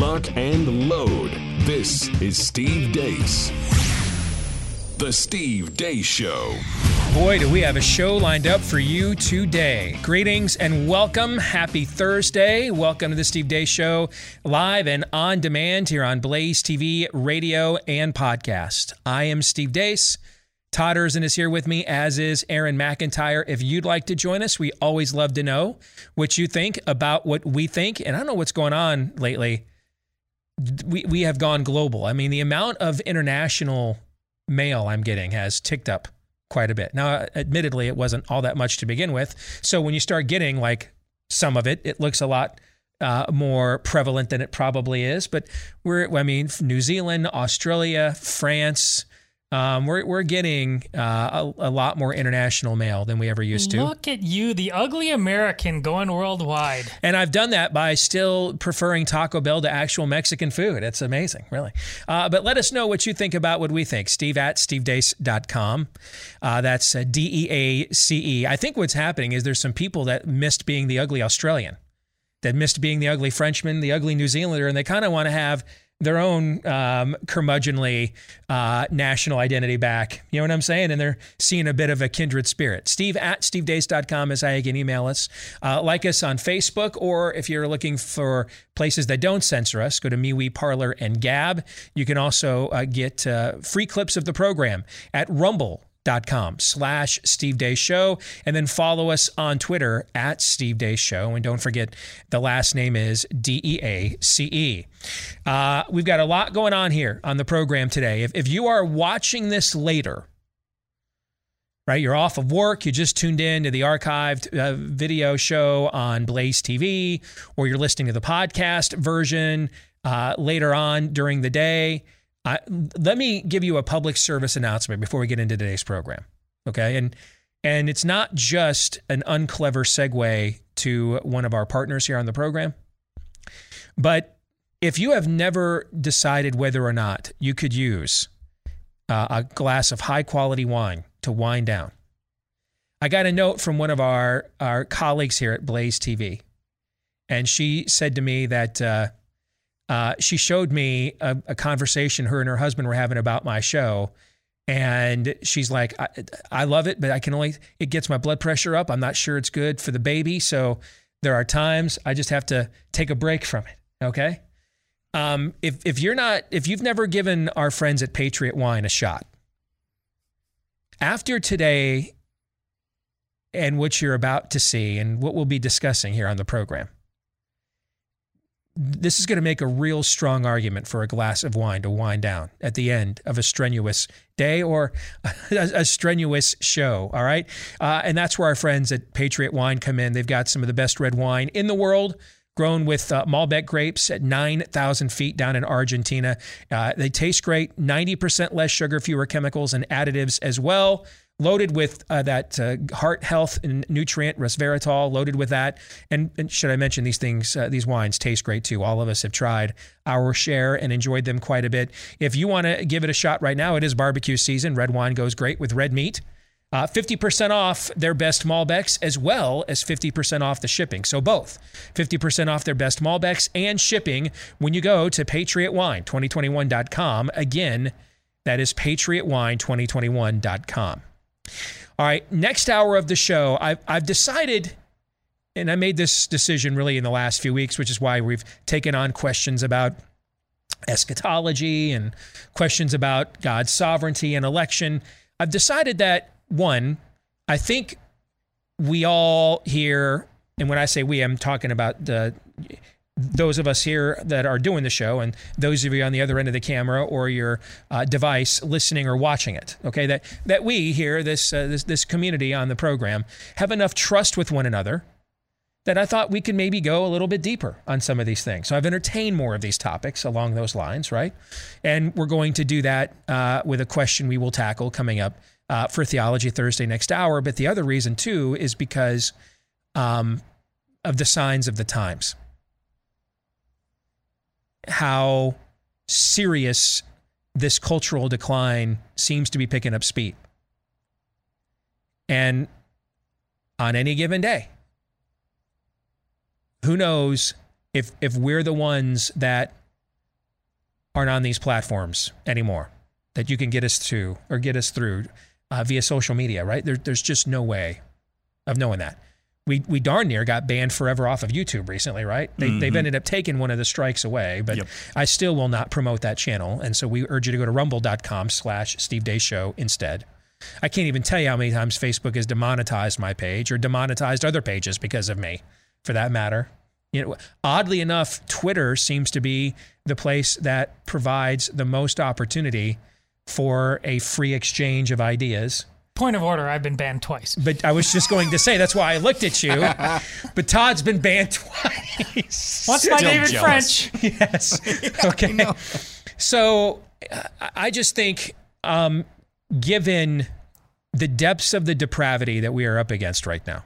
lock, and load. This is Steve Deace. The Steve Deace Show. Boy, do we have a show lined up for you today. Greetings and welcome. Happy Thursday. Welcome to the Steve Deace Show, live and on demand here on Blaze TV, radio, and podcast. I am Steve Deace. Todd Erzen is here with me, as is Aaron McIntyre. If you'd like to join us, we always love to know what you think about what we think. And I don't know what's going on lately. We have gone global. I mean, the amount of international mail I'm getting has ticked up quite a bit. Now, admittedly, it wasn't all that much to begin with. So when you start getting like some of it, it looks a lot more prevalent than it probably is. But New Zealand, Australia, France. We're getting a lot more international mail than we ever used to. Look at you, the ugly American going worldwide. And I've done that by still preferring Taco Bell to actual Mexican food. It's amazing, really. But let us know what you think about what we think. Steve at stevedeace.com. That's D-E-A-C-E. I think what's happening is there's some people that missed being the ugly Australian, that missed being the ugly Frenchman, the ugly New Zealander, and they kind of want to have their own curmudgeonly national identity back. You know what I'm saying? And they're seeing a bit of a kindred spirit. Steve at stevedeace.com is how you can email us. Like us on Facebook, or if you're looking for places that don't censor us, go to MeWe, Parler, and Gab. You can also get free clips of the program at rumble.com/Steve Deace Show. And then follow us on Twitter at Steve Deace Show. And don't forget, the last name is D-E-A-C-E. We've got a lot going on here on the program today. If you are watching this later, right, you're off of work, you just tuned in to the archived video show on Blaze TV, or you're listening to the podcast version later on during the day, let me give you a public service announcement before we get into today's program, okay? And it's not just an unclever segue to one of our partners here on the program, but if you have never decided whether or not you could use a glass of high-quality wine to wind down, I got a note from one of our colleagues here at Blaze TV, and she said to me that she showed me a conversation her and her husband were having about my show. And she's like, I love it, but it gets my blood pressure up. I'm not sure it's good for the baby. So there are times I just have to take a break from it. Okay. If you've never given our friends at Patriot Wine a shot, after today and what you're about to see and what we'll be discussing here on the program, this is going to make a real strong argument for a glass of wine to wind down at the end of a strenuous day or a strenuous show, all right? And that's where our friends at Patriot Wine come in. They've got some of the best red wine in the world, grown with Malbec grapes at 9,000 feet down in Argentina. They taste great, 90% less sugar, fewer chemicals and additives as well. Loaded with that heart health and nutrient, resveratrol, loaded with that. And should I mention these things, these wines taste great too. All of us have tried our share and enjoyed them quite a bit. If you want to give it a shot right now, it is barbecue season. Red wine goes great with red meat. 50% off their best Malbecs as well as 50% off the shipping. So both 50% off their best Malbecs and shipping when you go to patriotwine2021.com. Again, that is patriotwine2021.com. All right, next hour of the show, I've decided, and I made this decision really in the last few weeks, which is why we've taken on questions about eschatology and questions about God's sovereignty and election. I've decided that, one, I think we all here, and when I say we, I'm talking about those of us here that are doing the show and those of you on the other end of the camera or your device listening or watching it, okay, that we here, this community on the program, have enough trust with one another that I thought we could maybe go a little bit deeper on some of these things. So I've entertained more of these topics along those lines, right? And we're going to do that with a question we will tackle coming up for Theology Thursday next hour. But the other reason, too, is because of the signs of the times. How serious this cultural decline seems to be picking up speed. And on any given day, who knows if we're the ones that aren't on these platforms anymore that you can get us to or get us through via social media, right? There's just no way of knowing that. We darn near got banned forever off of YouTube recently, right? They've ended up taking one of the strikes away, but I still will not promote that channel. And so we urge you to go to rumble.com/Steve Deace Show instead. I can't even tell you how many times Facebook has demonetized my page or demonetized other pages because of me, for that matter. You know, oddly enough, Twitter seems to be the place that provides the most opportunity for a free exchange of ideas. Point of order, I've been banned twice. But I was just going to say, that's why I looked at you. But Todd's been banned twice. What's my name in French? Yes. Okay. No. So I just think, given the depths of the depravity that we are up against right now,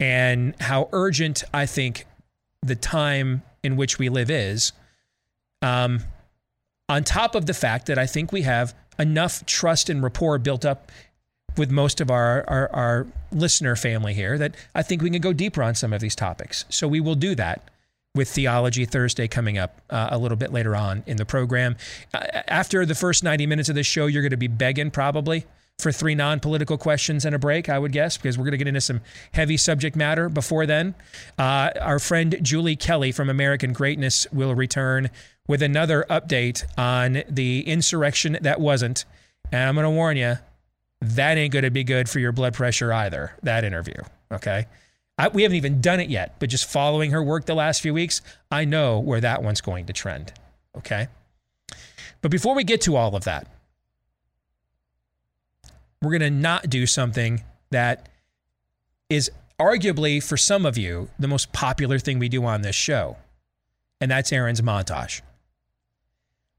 and how urgent I think the time in which we live is, on top of the fact that I think we have enough trust and rapport built up with most of our listener family here that I think we can go deeper on some of these topics. So we will do that with Theology Thursday coming up a little bit later on in the program. After the first 90 minutes of this show, you're going to be begging probably for 3 non-political questions and a break, I would guess, because we're going to get into some heavy subject matter before then. Our friend Julie Kelly from American Greatness will return with another update on the insurrection that wasn't. And I'm going to warn you, that ain't going to be good for your blood pressure either, that interview, okay? We haven't even done it yet, but just following her work the last few weeks, I know where that one's going to trend, okay? But before we get to all of that, we're going to not do something that is arguably, for some of you, the most popular thing we do on this show. And that's Aaron's montage.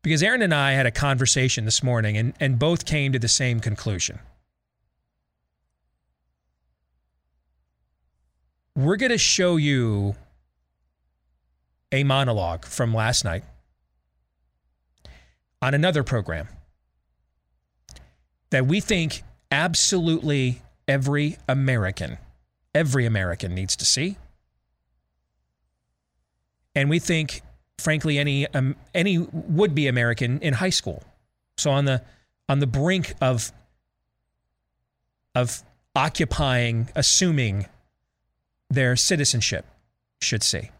Because Aaron and I had a conversation this morning, and both came to the same conclusion. We're going to show you a monologue from last night on another program that we think absolutely every American needs to see. And we think, frankly, any would-be American in high school, so on the brink of occupying, assuming their citizenship, should see.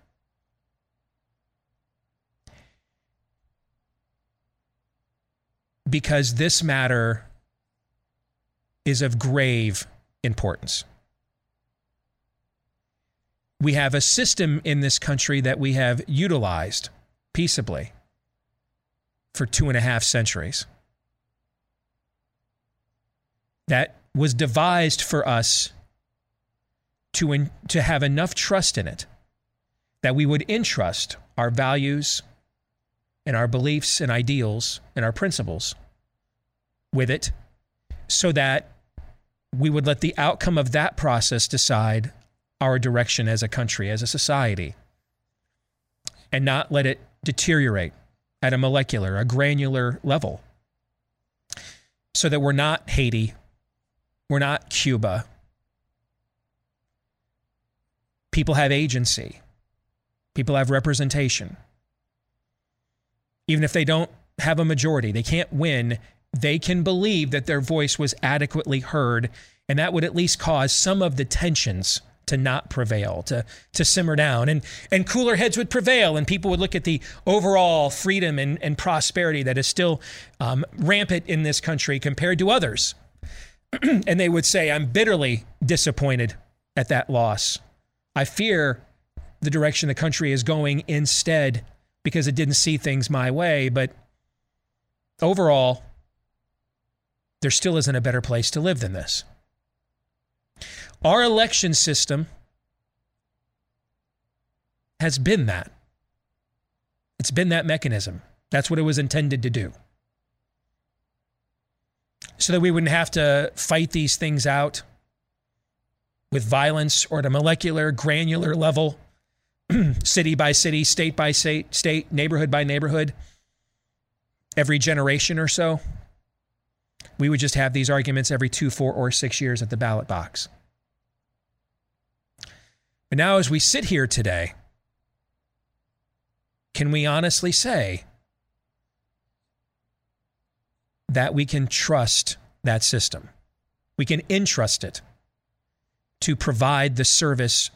Because this matter is of grave importance. We have a system in this country that we have utilized peaceably for 2.5 centuries that was devised for us to have enough trust in it that we would entrust our values and our beliefs and ideals and our principles with it, so that we would let the outcome of that process decide our direction as a country, as a society, and not let it deteriorate at a molecular, a granular level, so that we're not Haiti, we're not Cuba. People have agency. People have representation. Even if they don't have a majority, they can't win, they can believe that their voice was adequately heard, and that would at least cause some of the tensions to not prevail, to simmer down. And cooler heads would prevail, and people would look at the overall freedom and prosperity that is still rampant in this country compared to others. And they would say, I'm bitterly disappointed at that loss. I fear the direction the country is going instead because it didn't see things my way. But overall, there still isn't a better place to live than this. Our election system has been that. It's been that mechanism. That's what it was intended to do. So that we wouldn't have to fight these things out with violence or at a molecular, granular level, city by city, state by state, neighborhood by neighborhood, every generation or so. We would just have these arguments every 2, 4, or 6 years at the ballot box. But now as we sit here today, can we honestly say that we can trust that system. We can entrust it to provide the service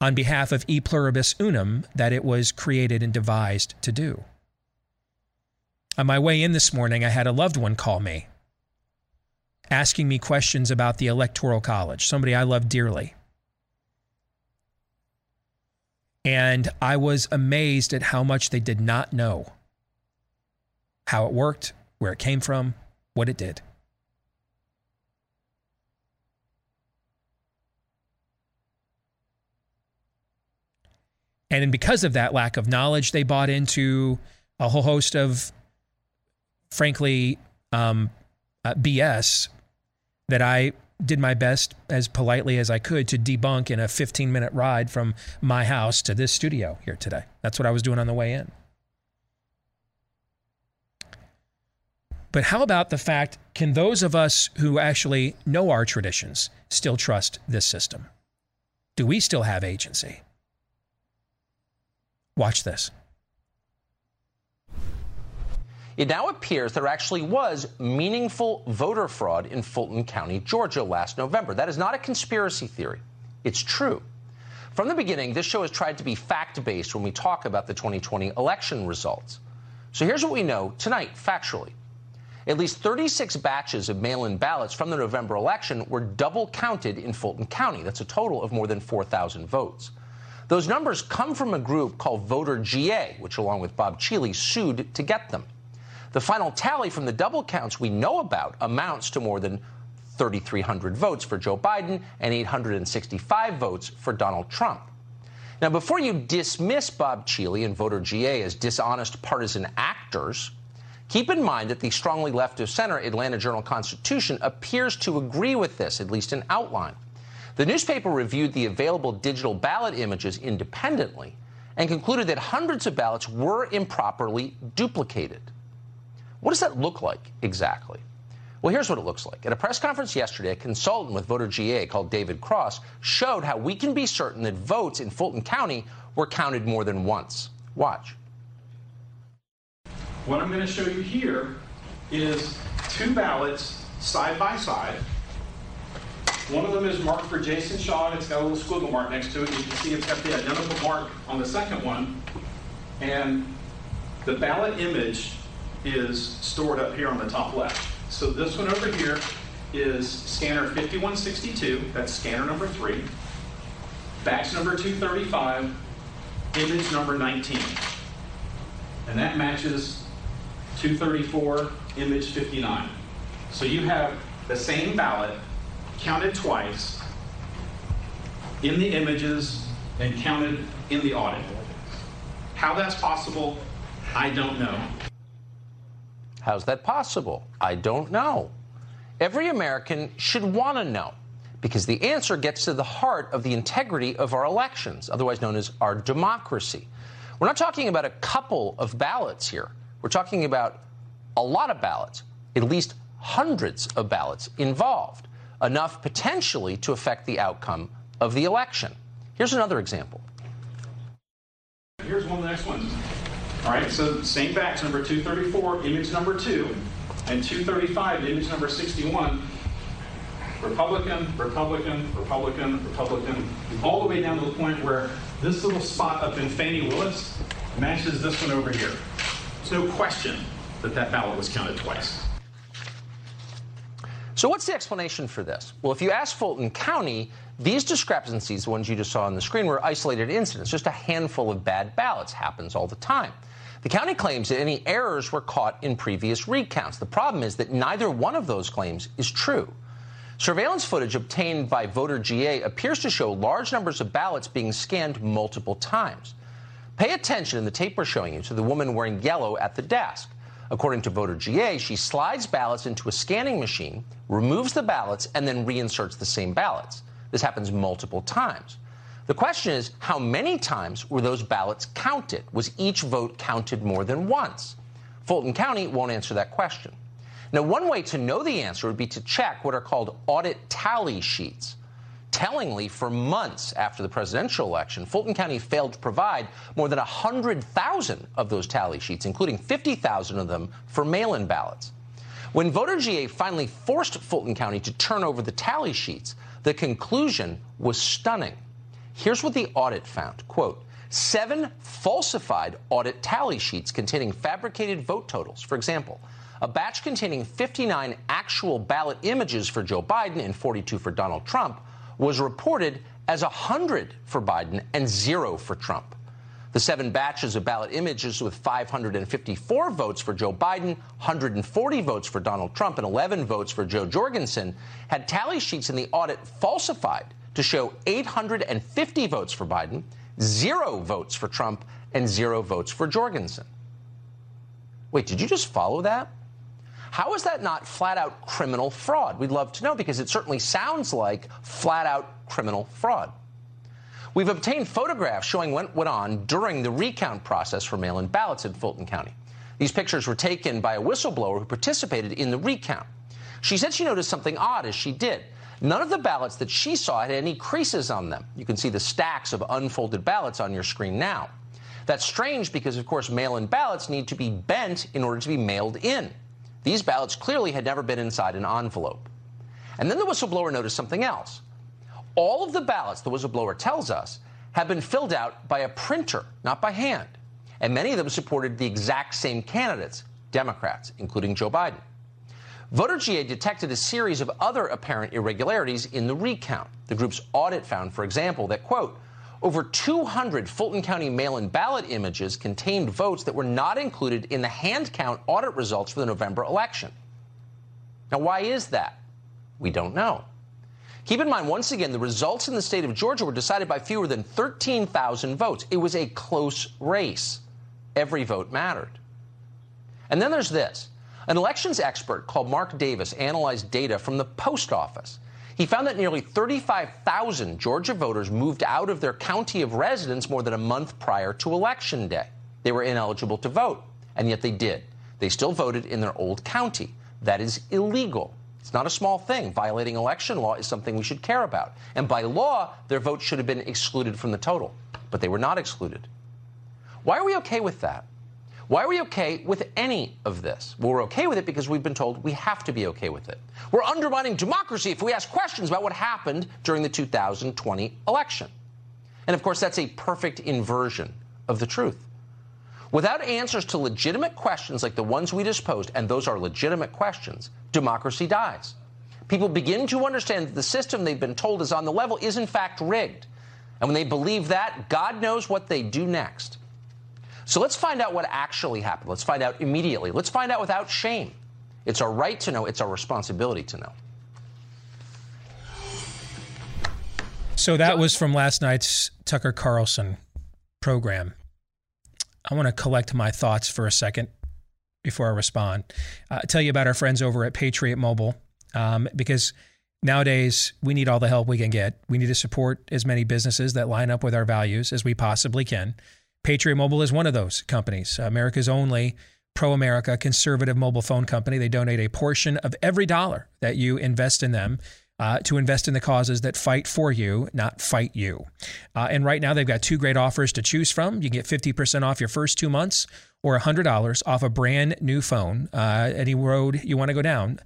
on behalf of e pluribus unum that it was created and devised to do. On my way in this morning, I had a loved one call me, asking me questions about the Electoral College, somebody I love dearly. And I was amazed at how much they did not know. How it worked, where it came from, what it did. And because of that lack of knowledge, they bought into a whole host of, frankly, BS that I did my best as politely as I could to debunk in a 15-minute ride from my house to this studio here today. That's what I was doing on the way in. But how about the fact, can those of us who actually know our traditions still trust this system? Do we still have agency? Watch this. It now appears there actually was meaningful voter fraud in Fulton County, Georgia, last November. That is not a conspiracy theory. It's true. From the beginning, this show has tried to be fact-based when we talk about the 2020 election results. So here's what we know tonight, factually. At least 36 batches of mail-in ballots from the November election were double-counted in Fulton County. That's a total of more than 4,000 votes. Those numbers come from a group called Voter GA, which, along with Bob Cheeley, sued to get them. The final tally from the double counts we know about amounts to more than 3,300 votes for Joe Biden and 865 votes for Donald Trump. Now, before you dismiss Bob Cheeley and Voter GA as dishonest partisan actors, keep in mind that the strongly left of center Atlanta Journal-Constitution appears to agree with this, at least in outline. The newspaper reviewed the available digital ballot images independently and concluded that hundreds of ballots were improperly duplicated. What does that look like exactly? Well, here's what it looks like. At a press conference yesterday, a consultant with Voter GA called David Cross showed how we can be certain that votes in Fulton County were counted more than once. Watch. What I'm going to show you here is two ballots side by side. One of them is marked for Jason Shaw, and it's got a little squiggle mark next to it. You can see it's got the identical mark on the second one. And the ballot image is stored up here on the top left. So this one over here is scanner 5162, that's scanner number 3, batch number 235, image number 19. And that matches 234, image 59. So you have the same ballot counted twice in the images and counted in the audit. How that's possible, I don't know. How's that possible? I don't know. Every American should want to know, because the answer gets to the heart of the integrity of our elections, otherwise known as our democracy. We're not talking about a couple of ballots here. We're talking about a lot of ballots, at least hundreds of ballots involved, enough potentially to affect the outcome of the election. Here's another example. Here's one of the next ones. All right, so same batch, number 234, image number 2, and 235, image number 61. Republican, Republican, Republican, Republican, all the way down to the point where this little spot up in Fannie Willis matches this one over here. There's no question that that ballot was counted twice. So what's the explanation for this? Well, if you ask Fulton County, these discrepancies, the ones you just saw on the screen, were isolated incidents, just a handful of bad ballots. Happens all the time. The county claims that any errors were caught in previous recounts. The problem is that neither one of those claims is true. Surveillance footage obtained by Voter GA appears to show large numbers of ballots being scanned multiple times. Pay attention in the tape we're showing you to the woman wearing yellow at the desk. According to Voter GA, she slides ballots into a scanning machine, removes the ballots, and then reinserts the same ballots. This happens multiple times. The question is, how many times were those ballots counted? Was each vote counted more than once? Fulton County won't answer that question. Now, one way to know the answer would be to check what are called audit tally sheets. Tellingly, for months after the presidential election, Fulton County failed to provide more than 100,000 of those tally sheets, including 50,000 of them for mail-in ballots. When Voter GA finally forced Fulton County to turn over the tally sheets, the conclusion was stunning. Here's what the audit found, quote, 7 falsified audit tally sheets containing fabricated vote totals. For example, a batch containing 59 actual ballot images for Joe Biden and 42 for Donald Trump was reported as 100 for Biden and 0 for Trump. The 7 batches of ballot images with 554 votes for Joe Biden, 140 votes for Donald Trump, and 11 votes for Joe Jorgensen had tally sheets in the audit falsified to show 850 votes for Biden, 0 votes for Trump, and 0 votes for Jorgensen. Wait, did you just follow that? How is that not flat-out criminal fraud? We'd love to know, because it certainly sounds like flat-out criminal fraud. We've obtained photographs showing what went on during the recount process for mail-in ballots in Fulton County. These pictures were taken by a whistleblower who participated in the recount. She said she noticed something odd as she did. None of the ballots that she saw had any creases on them. You can see the stacks of unfolded ballots on your screen now. That's strange because, of course, mail-in ballots need to be bent in order to be mailed in. These ballots clearly had never been inside an envelope. And then the whistleblower noticed something else. All of the ballots, the whistleblower tells us, have been filled out by a printer, not by hand. And many of them supported the exact same candidates, Democrats, including Joe Biden. Voter GA detected a series of other apparent irregularities in the recount. The group's audit found, for example, that, quote, over 200 Fulton County mail-in ballot images contained votes that were not included in the hand count audit results for the November election. Now, why is that? We don't know. Keep in mind, once again, the results in the state of Georgia were decided by fewer than 13,000 votes. It was a close race. Every vote mattered. And then there's this. An elections expert called Mark Davis analyzed data from the post office. He found that nearly 35,000 Georgia voters moved out of their county of residence more than a month prior to Election Day. They were ineligible to vote, and yet they did. They still voted in their old county. That is illegal. It's not a small thing. Violating election law is something we should care about. And by law, their votes should have been excluded from the total. But they were not excluded. Why are we okay with that? Why are we okay with any of this? Well, we're okay with it because we've been told we have to be okay with it. We're undermining democracy if we ask questions about what happened during the 2020 election. And, of course, that's a perfect inversion of the truth. Without answers to legitimate questions like the ones we just posed, and those are legitimate questions, democracy dies. People begin to understand that the system they've been told is on the level is, in fact, rigged. And when they believe that, God knows what they do next. So let's find out what actually happened. Let's find out immediately. Let's find out without shame. It's our right to know. It's our responsibility to know. So that was from last night's Tucker Carlson program. I want to collect my thoughts for a second before I respond. I'll tell you about our friends over at Patriot Mobile, because nowadays we need all the help we can get. We need to support as many businesses that line up with our values as we possibly can. Patriot Mobile is one of those companies, America's only pro-America conservative mobile phone company. They donate a portion of every dollar that you invest in them to invest in the causes that fight for you, not fight you. And right now, they've got 2 great offers to choose from. You can get 50% off your first 2 months or $100 off a brand new phone, any road you want to go down.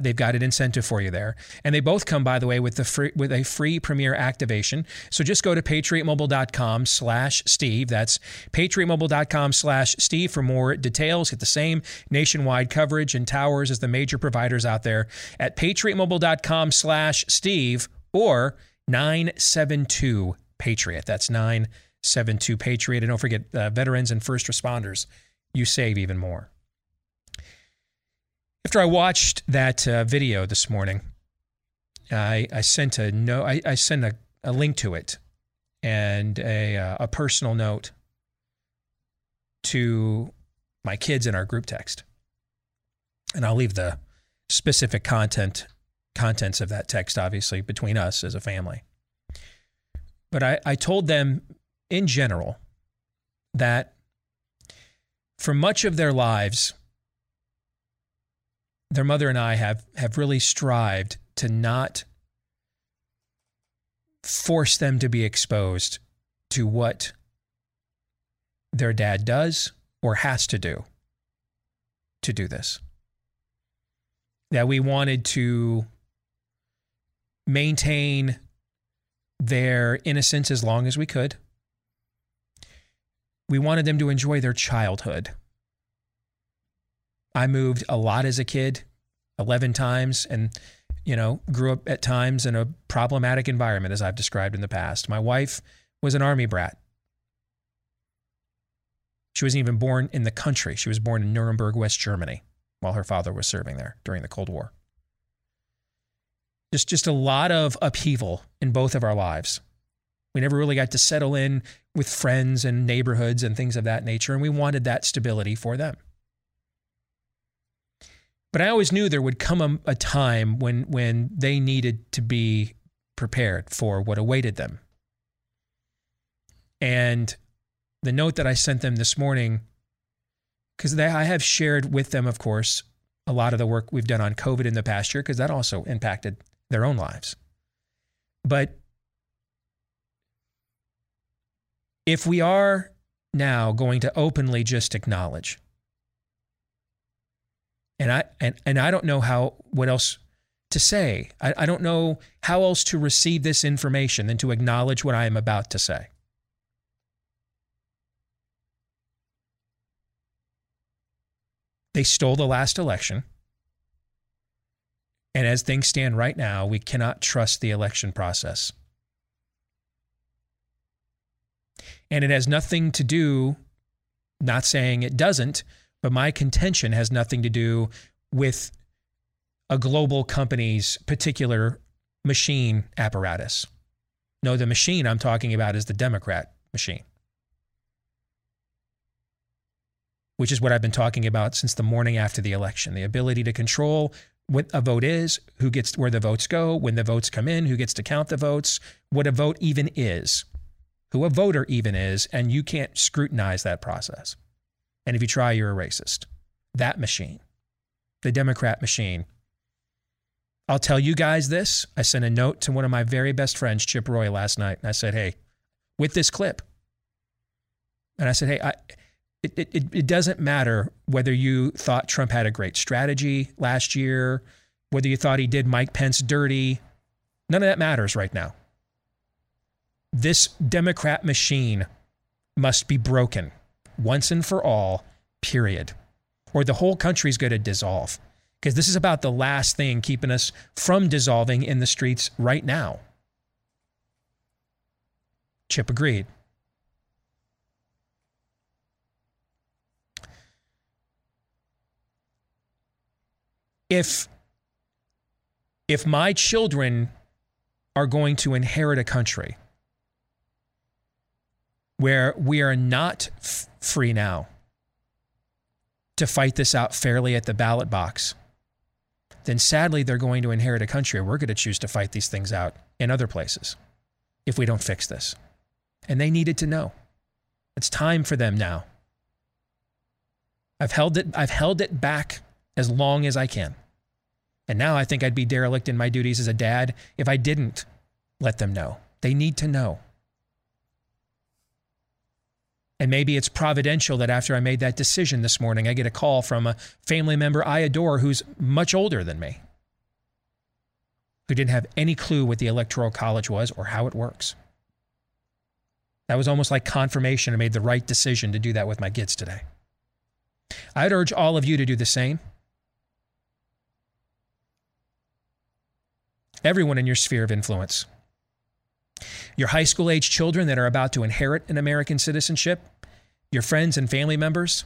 They've got an incentive for you there. And they both come, by the way, with a free Premier activation. So just go to patriotmobile.com/Steve. That's patriotmobile.com/Steve for more details. Get the same nationwide coverage and towers as the major providers out there at patriotmobile.com/Steve or 972-PATRIOT. That's 972-PATRIOT. And don't forget, veterans and first responders, you save even more. After I watched that video this morning, I sent a link to it and a personal note to my kids in our group text. And I'll leave the specific contents of that text, obviously, between us as a family. But I told them in general that for much of their lives, their mother and I have really strived to not force them to be exposed to what their dad does or has to do this. That we wanted to maintain their innocence as long as we could. We wanted them to enjoy their childhood. I moved a lot as a kid, 11 times, and, you know, grew up at times in a problematic environment, as I've described in the past. My wife was an army brat. She wasn't even born in the country. She was born in Nuremberg, West Germany, while her father was serving there during the Cold War. Just a lot of upheaval in both of our lives. We never really got to settle in with friends and neighborhoods and things of that nature, and we wanted that stability for them. But I always knew there would come a time when they needed to be prepared for what awaited them. And the note that I sent them this morning, because I have shared with them, of course, a lot of the work we've done on COVID in the past year, because that also impacted their own lives. But if we are now going to openly just acknowledge, and I don't know what else to say. I don't know how else to receive this information than to acknowledge what I am about to say. They stole the last election. And as things stand right now, we cannot trust the election process. And it has nothing to do, not saying it doesn't, but my contention has nothing to do with a global company's particular machine apparatus. No, the machine I'm talking about is the Democrat machine, which is what I've been talking about since the morning after the election. The ability to control what a vote is, who gets where the votes go, when the votes come in, who gets to count the votes, what a vote even is, who a voter even is, and you can't scrutinize that process. And if you try, you're a racist. That machine, the Democrat machine. I'll tell you guys this. I sent a note to one of my very best friends, Chip Roy, last night, and I said, hey, with this clip. And I said, hey, It doesn't matter whether you thought Trump had a great strategy last year, whether you thought he did Mike Pence dirty. None of that matters right now. This Democrat machine must be broken once and for all, period. Or the whole country's going to dissolve. Because this is about the last thing keeping us from dissolving in the streets right now. Chip agreed. If my children are going to inherit a country where we are not free now to fight this out fairly at the ballot box, then sadly they're going to inherit a country where we're going to choose to fight these things out in other places if we don't fix this. And they needed to know. It's time for them now. I've held it back as long as I can. And now I think I'd be derelict in my duties as a dad if I didn't let them know. They need to know. And maybe it's providential that after I made that decision this morning, I get a call from a family member I adore who's much older than me, who didn't have any clue what the Electoral College was or how it works. That was almost like confirmation I made the right decision to do that with my kids today. I'd urge all of you to do the same. Everyone in your sphere of influence. Your high school age children that are about to inherit an American citizenship. Your friends and family members.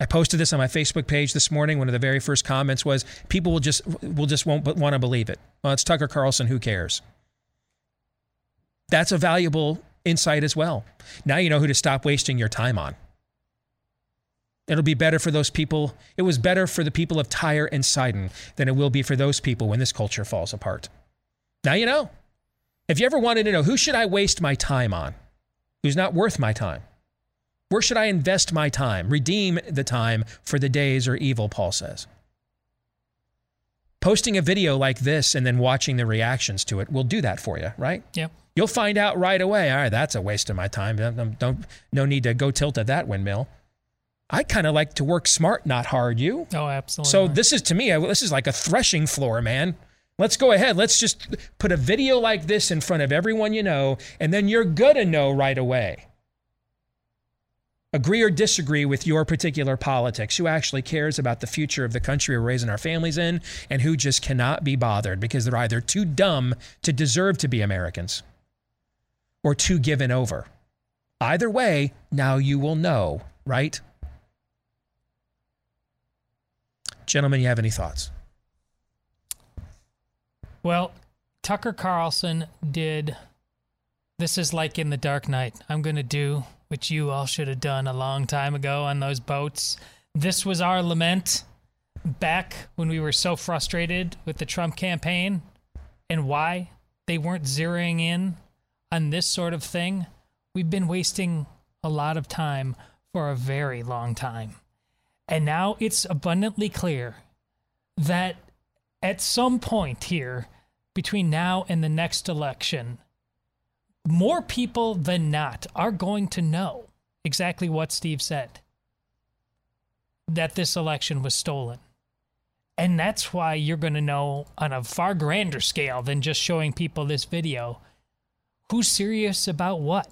I posted this on my Facebook page this morning. One of the very first comments was, people will just won't want to believe it. Well, it's Tucker Carlson. Who cares? That's a valuable insight as well. Now you know who to stop wasting your time on. It'll be better for those people. It was better for the people of Tyre and Sidon than it will be for those people when this culture falls apart. Now you know. If you ever wanted to know, who should I waste my time on? Who's not worth my time? Where should I invest my time? Redeem the time, for the days are evil, Paul says. Posting a video like this and then watching the reactions to it will do that for you, right? Yeah. You'll find out right away, all right, that's a waste of my time. No need to go tilt at that windmill. I kind of like to work smart, not hard, you. Oh, absolutely. So this is, to me, this is like a threshing floor, man. Let's go ahead. Let's just put a video like this in front of everyone you know, and then you're going to know right away. Agree or disagree with your particular politics, who actually cares about the future of the country we're raising our families in, and who just cannot be bothered because they're either too dumb to deserve to be Americans or too given over. Either way, now you will know, right? Gentlemen, you have any thoughts? Well, Tucker Carlson did, this is like in The Dark Knight, I'm going to do what you all should have done a long time ago on those boats. This was our lament back when we were so frustrated with the Trump campaign and why they weren't zeroing in on this sort of thing. We've been wasting a lot of time for a very long time. And now it's abundantly clear that at some point here, between now and the next election, more people than not are going to know exactly what Steve said, that this election was stolen. And that's why you're going to know on a far grander scale than just showing people this video who's serious about what.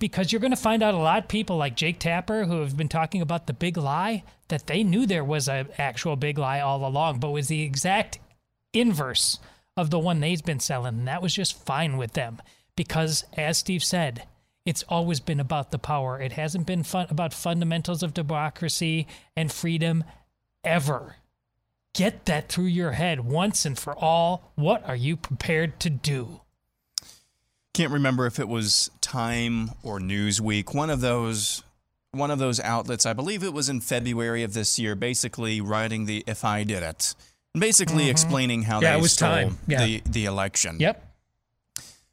Because you're going to find out a lot of people like Jake Tapper, who have been talking about the big lie, that they knew there was an actual big lie all along, but was the exact inverse of the one they've been selling. And that was just fine with them because, as Steve said, it's always been about the power. It hasn't been about fundamentals of democracy and freedom ever. Get that through your head once and for all. What are you prepared to do? Can't remember if it was Time or Newsweek, one of those outlets, I believe it was in February of this year, basically writing the "if I did it," and basically explaining how they stole the election. Yep.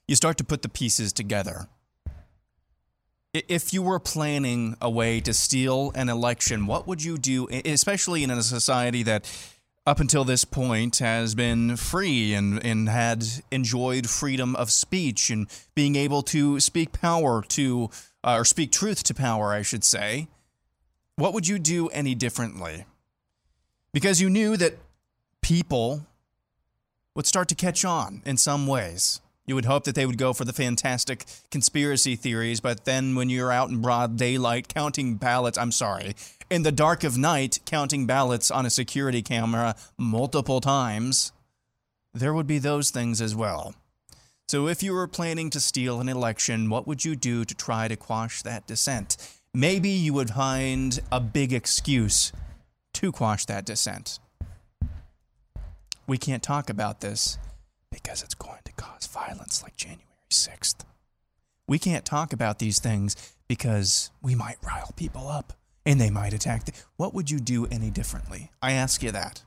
You start to put the pieces together. If you were planning a way to steal an election, what would you do, especially in a society that up until this point has been free and had enjoyed freedom of speech and being able to speak power to, or speak truth to power, I should say? What would you do any differently? Because you knew that people would start to catch on in some ways. You would hope that they would go for the fantastic conspiracy theories, but then when you're out in broad daylight counting ballots, in the dark of night, counting ballots on a security camera multiple times, there would be those things as well. So if you were planning to steal an election, what would you do to try to quash that dissent? Maybe you would find a big excuse to quash that dissent. We can't talk about this because it's going to cause violence like January 6th. We can't talk about these things because we might rile people up. And they might attack. What would you do any differently? I ask you that.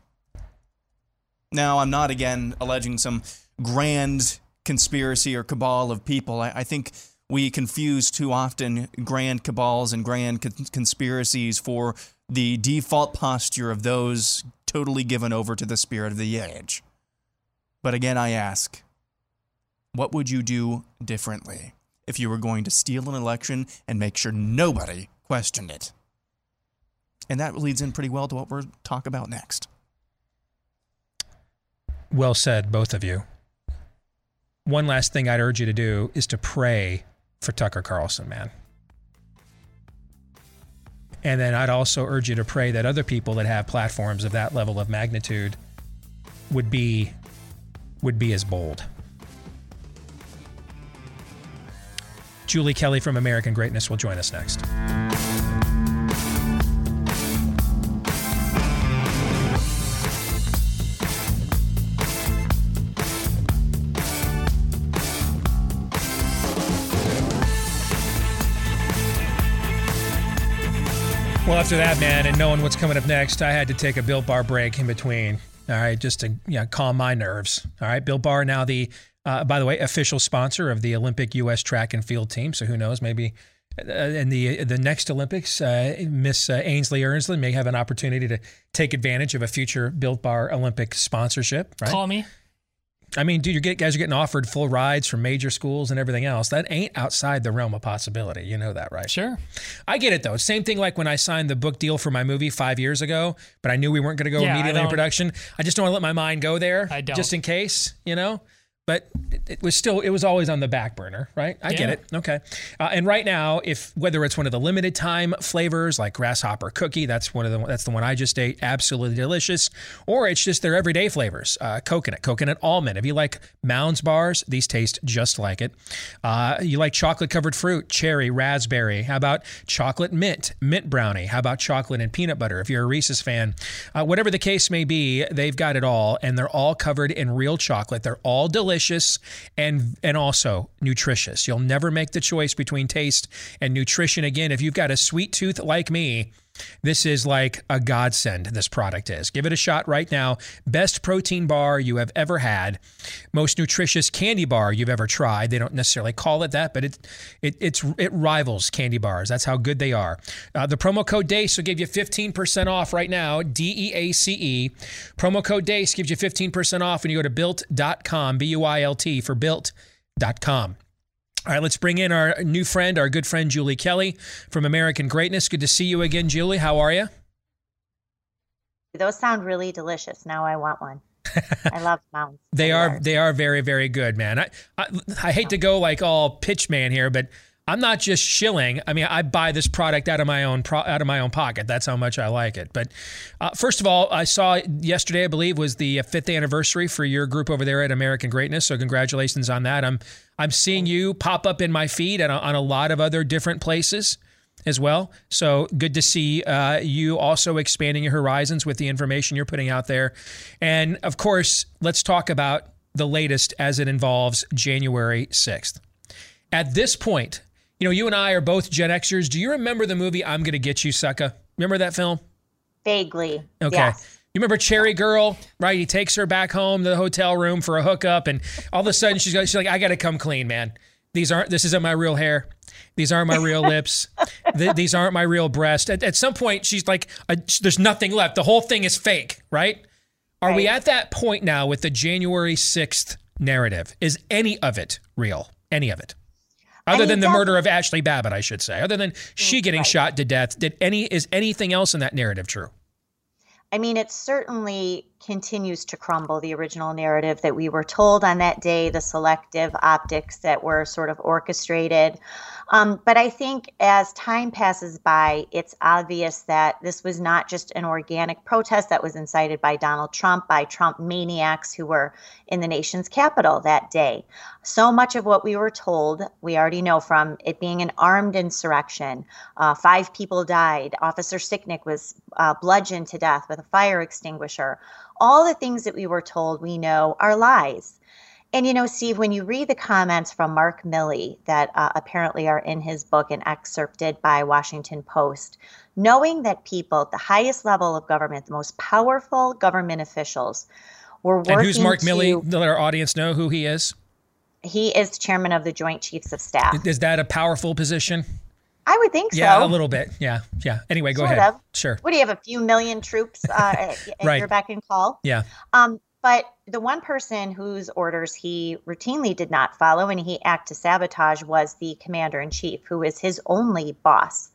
Now, I'm not, again, alleging some grand conspiracy or cabal of people. I think we confuse too often grand cabals and grand conspiracies for the default posture of those totally given over to the spirit of the age. But again, I ask, what would you do differently if you were going to steal an election and make sure nobody questioned it? And that leads in pretty well to what we'll talk about next. Well said, both of you. One last thing I'd urge you to do is to pray for Tucker Carlson, man. And then I'd also urge you to pray that other people that have platforms of that level of magnitude would be as bold. Julie Kelly from American Greatness will join us next. Well, after that, man, and knowing what's coming up next, I had to take a Built Bar break in between, all right, just to calm my nerves, all right? Built Bar, now the, by the way, official sponsor of the Olympic U.S. track and field team, so who knows, maybe in the next Olympics, Miss Ainsley Ernslin may have an opportunity to take advantage of a future Built Bar Olympic sponsorship. Right? Call me. I mean, dude, guys are getting offered full rides from major schools and everything else. That ain't outside the realm of possibility. You know that, right? Sure. I get it, though. Same thing like when I signed the book deal for my movie 5 years ago, but I knew we weren't going to go immediately in production. I just don't want to let my mind go there. I don't. Just in case, you know? But it was always on the back burner, right? I get it. Okay. And right now, whether it's one of the limited time flavors like grasshopper cookie, that's the one I just ate, absolutely delicious, or it's just their everyday flavors, coconut almond. If you like Mounds bars, these taste just like it. You like chocolate covered fruit, cherry, raspberry. How about chocolate mint brownie? How about chocolate and peanut butter? If you're a Reese's fan, whatever the case may be, they've got it all, and they're all covered in real chocolate. They're all delicious. And also nutritious. You'll never make the choice between taste and nutrition again. If you've got a sweet tooth like me, this is like a godsend, this product is. Give it a shot right now. Best protein bar you have ever had. Most nutritious candy bar you've ever tried. They don't necessarily call it that, but it rivals candy bars. That's how good they are. The promo code DACE will give you 15% off right now, DEACE. Promo code DACE gives you 15% off when you go to built.com, BUILT for built.com. All right, let's bring in our new friend, our good friend, Julie Kelly from American Greatness. Good to see you again, Julie. How are you? Those sound really delicious. Now I want one. I love Mounds. They are very, very good, man. I hate to go like all pitch man here, but I'm not just shilling. I mean, I buy this product out of my own pocket. That's how much I like it. But first of all, I saw yesterday, I believe, was the 5th anniversary for your group over there at American Greatness. So congratulations on that. I'm seeing you pop up in my feed and on a lot of other different places as well. So good to see you also expanding your horizons with the information you're putting out there. And of course, let's talk about the latest as it involves January 6th. At this point, you know, you and I are both Gen Xers. Do you remember the movie I'm Gonna Get You, Sucka? Remember that film? Vaguely. Okay. Yes. You remember Cherry Girl, right? He takes her back home to the hotel room for a hookup, and all of a sudden she's like, I gotta come clean, man. This isn't my real hair. These aren't my real lips. These aren't my real breasts. At some point, she's like, there's nothing left. The whole thing is fake, right? Are we at that point now with the January 6th narrative? Is any of it real? Any of it? Other than the murder of Ashley Babbitt, I should say. Other than she getting shot to death, is anything else in that narrative true? I mean, it certainly continues to crumble, the original narrative that we were told on that day, the selective optics that were sort of orchestrated. But I think as time passes by, it's obvious that this was not just an organic protest that was incited by Donald Trump, by Trump maniacs who were in the nation's capital that day. So much of what we were told, we already know from it being an armed insurrection. 5 people died. Officer Sicknick was bludgeoned to death with a fire extinguisher. All the things that we were told, we know, are lies. And, you know, Steve, when you read the comments from Mark Milley that apparently are in his book and excerpted by Washington Post, knowing that people at the highest level of government, the most powerful government officials, were working to— And who's Mark Milley? Let our audience know who he is. He is chairman of the Joint Chiefs of Staff. Is that a powerful position? I would think so. Yeah, a little bit. Yeah. Anyway, go ahead. Sure. What do you have, a few million troops at your beck and call? Yeah. But the one person whose orders he routinely did not follow and he acted to sabotage was the commander-in-chief, who is his only boss.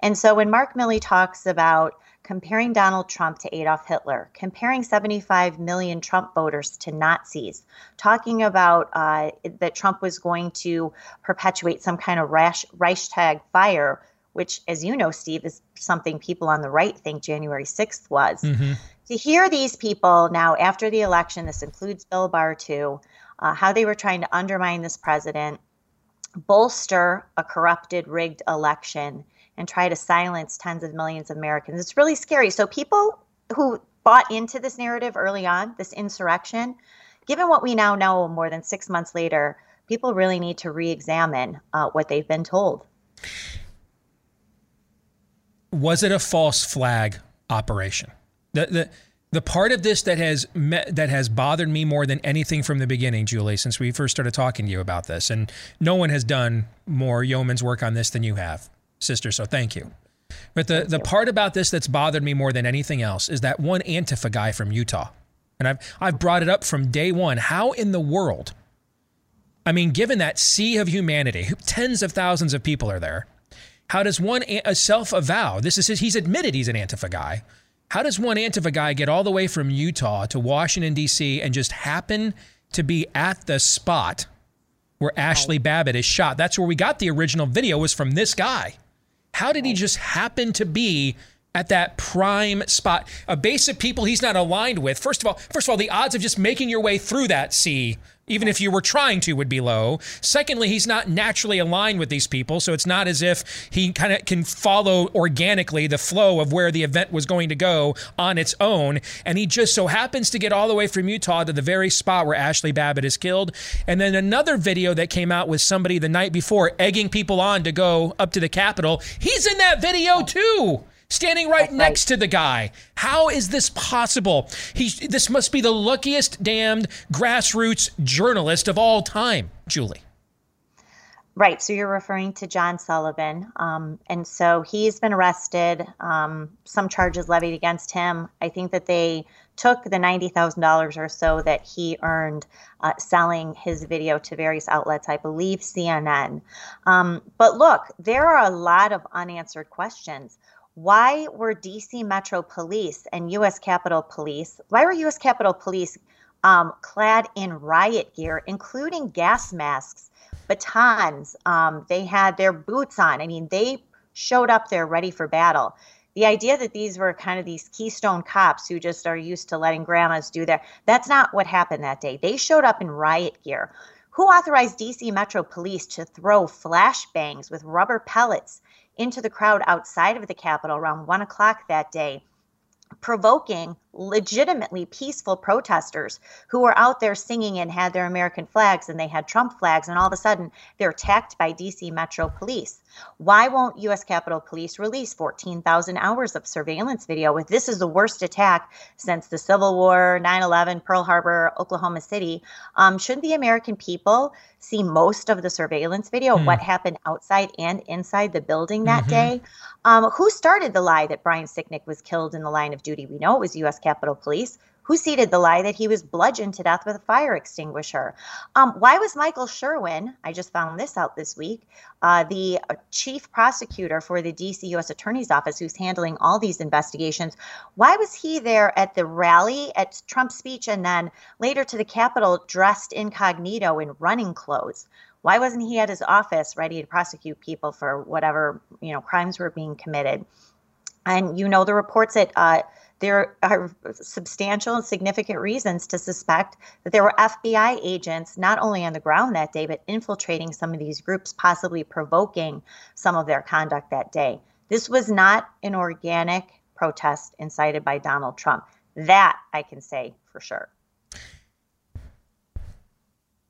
And so when Mark Milley talks about comparing Donald Trump to Adolf Hitler, comparing 75 million Trump voters to Nazis, talking about that Trump was going to perpetuate some kind of Reichstag fire, which, as you know, Steve, is something people on the right think January 6th was. Mm-hmm. To hear these people now after the election, this includes Bill Barr too, how they were trying to undermine this president, bolster a corrupted, rigged election, and try to silence tens of millions of Americans. It's really scary. So people who bought into this narrative early on, this insurrection, given what we now know more than 6 months later, people really need to reexamine what they've been told. Was it a false flag operation? The, the The part of this that has bothered me more than anything from the beginning, Julie, since we first started talking to you about this, and no one has done more yeoman's work on this than you have, sister, so thank you. But the part about this that's bothered me more than anything else is that one Antifa guy from Utah. And I've brought it up from day one. How in the world? I mean, given that sea of humanity, tens of thousands of people are there. How does one self-avow? This is he's admitted he's an Antifa guy. How does one Antifa guy get all the way from Utah to Washington, D.C. and just happen to be at the spot where Ashley Babbitt is shot? That's where we got the original video, was from this guy. How did he just happen to be at that prime spot? A base of people he's not aligned with. First of all, the odds of just making your way through that sea, even if you were trying to, would be low. Secondly, he's not naturally aligned with these people, so it's not as if he kind of can follow organically the flow of where the event was going to go on its own. And he just so happens to get all the way from Utah to the very spot where Ashley Babbitt is killed. And then another video that came out with somebody the night before egging people on to go up to the Capitol. He's in that video too, standing right next to the guy. How is this possible? This must be the luckiest damned grassroots journalist of all time, Julie. Right. So you're referring to John Sullivan. And so he's been arrested, some charges levied against him. I think that they took the $90,000 or so that he earned selling his video to various outlets, I believe CNN. But look, there are a lot of unanswered questions. Why were D.C. Metro Police and U.S. Capitol Police, clad in riot gear, including gas masks, batons? They had their boots on. I mean, they showed up there ready for battle. The idea that these were kind of these Keystone cops who just are used to letting grandmas do their, that's not what happened that day. They showed up in riot gear. Who authorized D.C. Metro Police to throw flashbangs with rubber pellets into the crowd outside of the Capitol around 1 o'clock that day, provoking legitimately peaceful protesters who were out there singing and had their American flags and they had Trump flags, and all of a sudden they're attacked by D.C. Metro Police? Why won't U.S. Capitol Police release 14,000 hours of surveillance video with this is the worst attack since the Civil War, 9/11, Pearl Harbor, Oklahoma City? Shouldn't the American people see most of the surveillance video of what happened outside and inside the building that day? Who started the lie that Brian Sicknick was killed in the line of duty? We know it was U.S. Capitol Police. Who seeded the lie that he was bludgeoned to death with a fire extinguisher? Why was Michael Sherwin, I just found this out this week, the chief prosecutor for the D.C. U.S. Attorney's Office, who's handling all these investigations, why was he there at the rally, at Trump's speech, and then later to the Capitol dressed incognito in running clothes? Why wasn't he at his office ready to prosecute people for whatever, you know, crimes were being committed? And, you know, the reports that there are substantial and significant reasons to suspect that there were FBI agents not only on the ground that day, but infiltrating some of these groups, possibly provoking some of their conduct that day. This was not an organic protest incited by Donald Trump. That I can say for sure.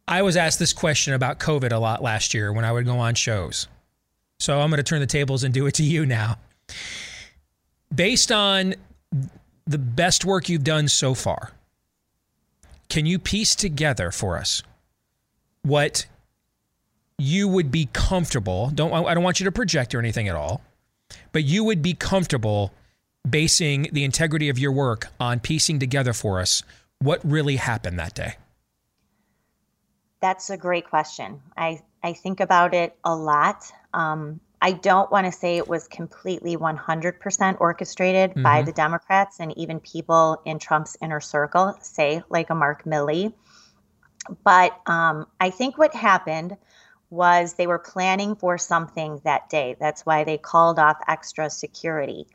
I was asked this question about COVID a lot last year when I would go on shows. So I'm going to turn the tables and do it to you now. Based on the best work you've done so far, can you piece together for us what you would be comfortable, I don't want you to project or anything at all, but you would be comfortable basing the integrity of your work on piecing together for us what really happened that day? That's a great question. I think about it a lot. I don't want to say it was completely 100% orchestrated by the Democrats and even people in Trump's inner circle, say like a Mark Milley. But I think what happened was they were planning for something that day. That's why they called off extra security.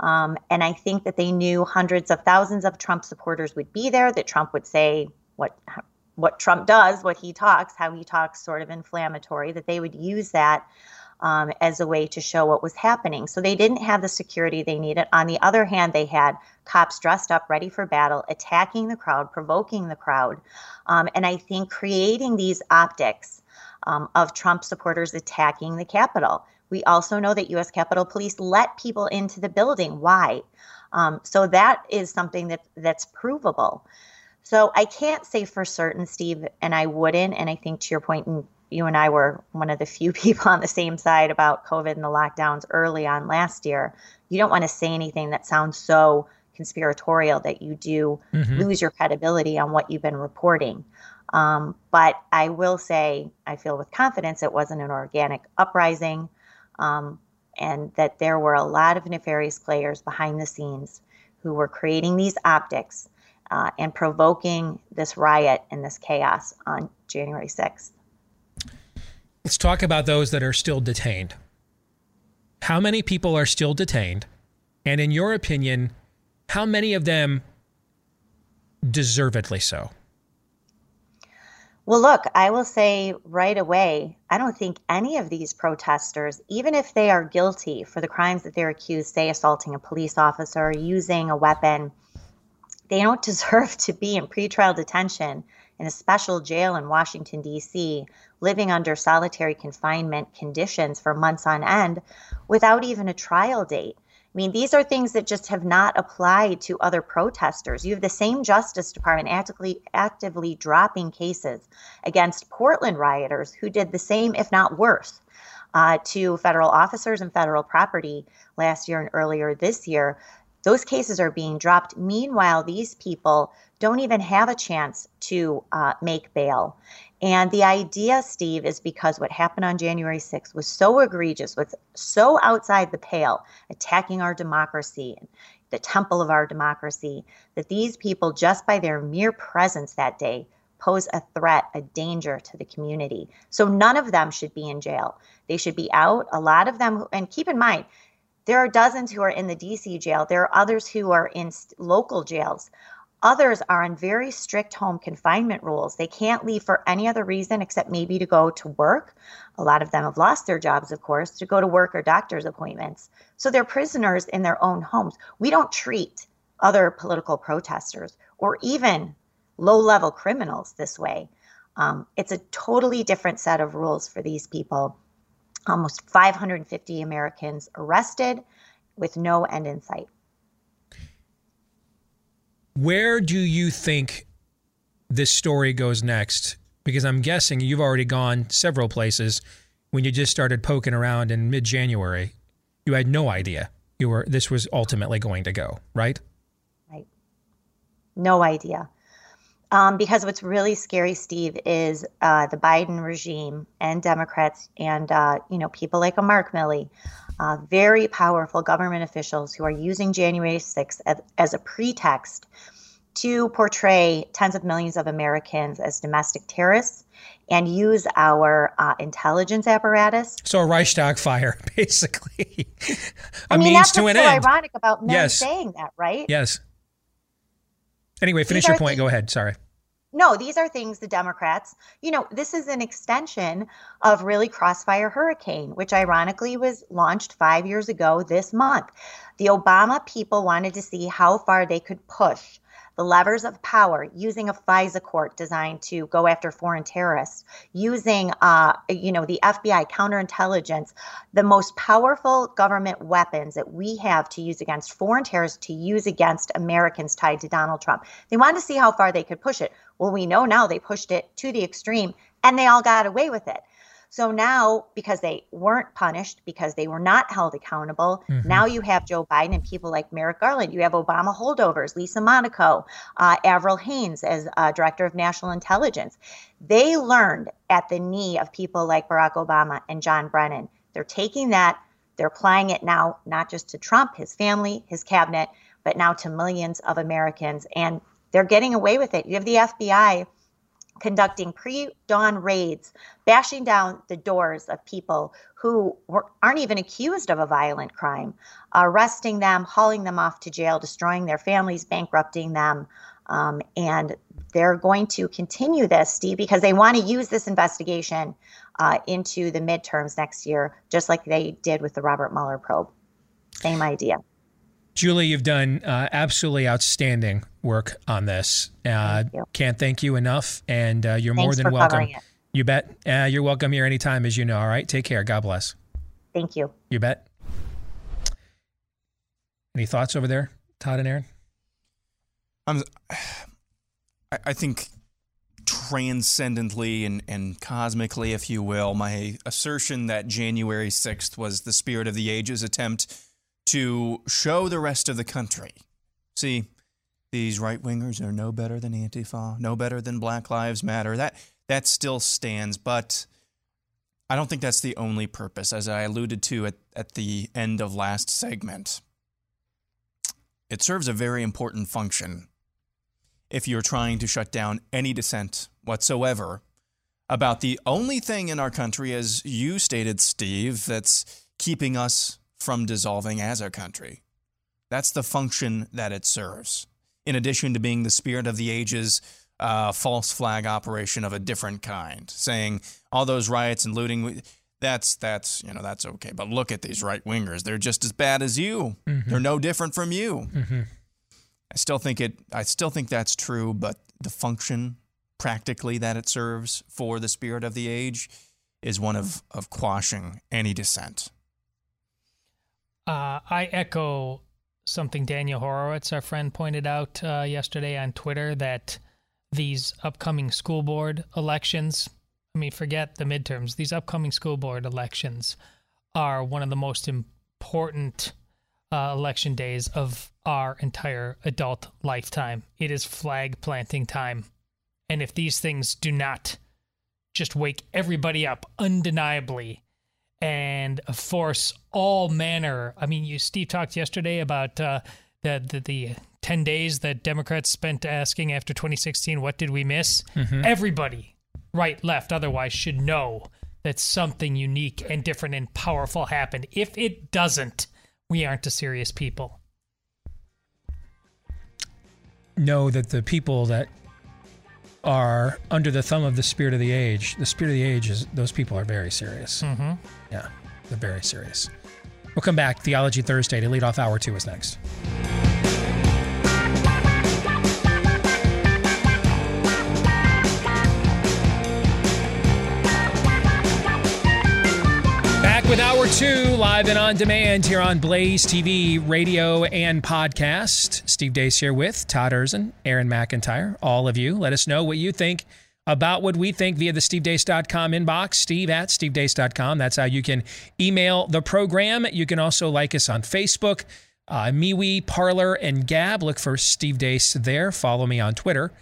And I think that they knew hundreds of thousands of Trump supporters would be there, that Trump would say what Trump does, what he talks, how he talks, sort of inflammatory, that they would use that as a way to show what was happening. So they didn't have the security they needed. On the other hand, they had cops dressed up, ready for battle, attacking the crowd, provoking the crowd. And I think creating these optics of Trump supporters attacking the Capitol. We also know that U.S. Capitol Police let people into the building. Why? So that is something that's provable. So I can't say for certain, Steve, and I wouldn't. And I think to your point, you and I were one of the few people on the same side about COVID and the lockdowns early on last year. You don't want to say anything that sounds so conspiratorial that you do lose your credibility on what you've been reporting. But I will say, I feel with confidence it wasn't an organic uprising, and that there were a lot of nefarious players behind the scenes who were creating these optics and provoking this riot and this chaos on January 6th. Let's talk about those that are still detained. How many people are still detained? And in your opinion, how many of them deservedly so? Well, look, I will say right away, I don't think any of these protesters, even if they are guilty for the crimes that they're accused, say assaulting a police officer, using a weapon, they don't deserve to be in pretrial detention in a special jail in Washington, D.C., living under solitary confinement conditions for months on end without even a trial date. I mean, these are things that just have not applied to other protesters. You have the same Justice Department actively dropping cases against Portland rioters who did the same, if not worse, to federal officers and federal property last year and earlier this year. Those cases are being dropped. Meanwhile, these people don't even have a chance to make bail. And the idea, Steve, is because what happened on January 6th was so egregious, was so outside the pale, attacking our democracy, the temple of our democracy, that these people, just by their mere presence that day, pose a threat, a danger to the community. So none of them should be in jail. They should be out. A lot of them, and keep in mind, there are dozens who are in the D.C. jail. There are others who are in local jails. Others are on very strict home confinement rules. They can't leave for any other reason except maybe to go to work. A lot of them have lost their jobs, of course, to go to work or doctor's appointments. So they're prisoners in their own homes. We don't treat other political protesters or even low-level criminals this way. It's a totally different set of rules for these people. Almost 550 Americans arrested with no end in sight. Where do you think this story goes next? Because I'm guessing you've already gone several places when you just started poking around in mid-January. You had no idea this was ultimately going to go, right? Right. No idea. Because what's really scary, Steve, is the Biden regime and Democrats and, people like a Mark Milley, very powerful government officials who are using January 6th as a pretext to portray tens of millions of Americans as domestic terrorists and use our intelligence apparatus. So a Reichstag fire, basically. That's what's so ironic about Milley saying that, right? Yes. Anyway, finish your point. Go ahead. Sorry. No, these are things the Democrats, this is an extension of really Crossfire Hurricane, which ironically was launched 5 years ago this month. The Obama people wanted to see how far they could push the levers of power using a FISA court designed to go after foreign terrorists, using, the FBI, counterintelligence, the most powerful government weapons that we have to use against foreign terrorists, to use against Americans tied to Donald Trump. They wanted to see how far they could push it. Well, we know now they pushed it to the extreme and they all got away with it. So now, because they weren't punished, because they were not held accountable, now you have Joe Biden and people like Merrick Garland. You have Obama holdovers, Lisa Monaco, Avril Haines as Director of National Intelligence. They learned at the knee of people like Barack Obama and John Brennan. They're taking that, they're applying it now, not just to Trump, his family, his cabinet, but now to millions of Americans. And they're getting away with it. You have the FBI conducting pre-dawn raids, bashing down the doors of people who aren't even accused of a violent crime, arresting them, hauling them off to jail, destroying their families, bankrupting them. And they're going to continue this, Steve, because they want to use this investigation into the midterms next year, just like they did with the Robert Mueller probe. Same idea. Julie, you've done absolutely outstanding work on this. Can't thank you enough, and you're more than welcome. You bet. You're welcome here anytime, as you know. All right, take care. God bless. Thank you. You bet. Any thoughts over there, Todd and Aaron? I think transcendently and cosmically, if you will, my assertion that January 6th was the spirit of the age's attempt to show the rest of the country, see, these right-wingers are no better than Antifa, no better than Black Lives Matter. That still stands, but I don't think that's the only purpose. As I alluded to at the end of last segment, it serves a very important function if you're trying to shut down any dissent whatsoever about the only thing in our country, as you stated, Steve, that's keeping us from dissolving as a country. That's the function that it serves, in addition to being the spirit of the age's false flag operation of a different kind, saying all those riots and looting, that's okay. But look at these right wingers. They're just as bad as you. Mm-hmm. They're no different from you. Mm-hmm. I still think that's true, but the function practically that it serves for the spirit of the age is one of quashing any dissent. I echo something Daniel Horowitz, our friend, pointed out yesterday on Twitter, that these upcoming school board elections, I mean, forget the midterms, these upcoming school board elections are one of the most important election days of our entire adult lifetime. It is flag planting time. And if these things do not just wake everybody up undeniably and force all manner. I mean, Steve talked yesterday about the 10 days that Democrats spent asking after 2016, what did we miss? Mm-hmm. Everybody, right, left, otherwise, should know that something unique and different and powerful happened. If it doesn't, we aren't a serious people. Know that the people that are under the thumb of the spirit of the age. The spirit of the age is those people are very serious. Mm-hmm. Yeah, they're very serious. We'll come back. Theology Thursday to lead off hour 2 is next. Back with hour 2, live and on demand here on Blaze TV, radio, and podcast. Steve Deace here with Todd Erzen, Aaron McIntyre, all of you. Let us know what you think about what we think via the stevedeace.com inbox, steve@stevedeace.com. That's how you can email the program. You can also like us on Facebook, MeWe, Parler, and Gab. Look for Steve Deace there. Follow me on Twitter,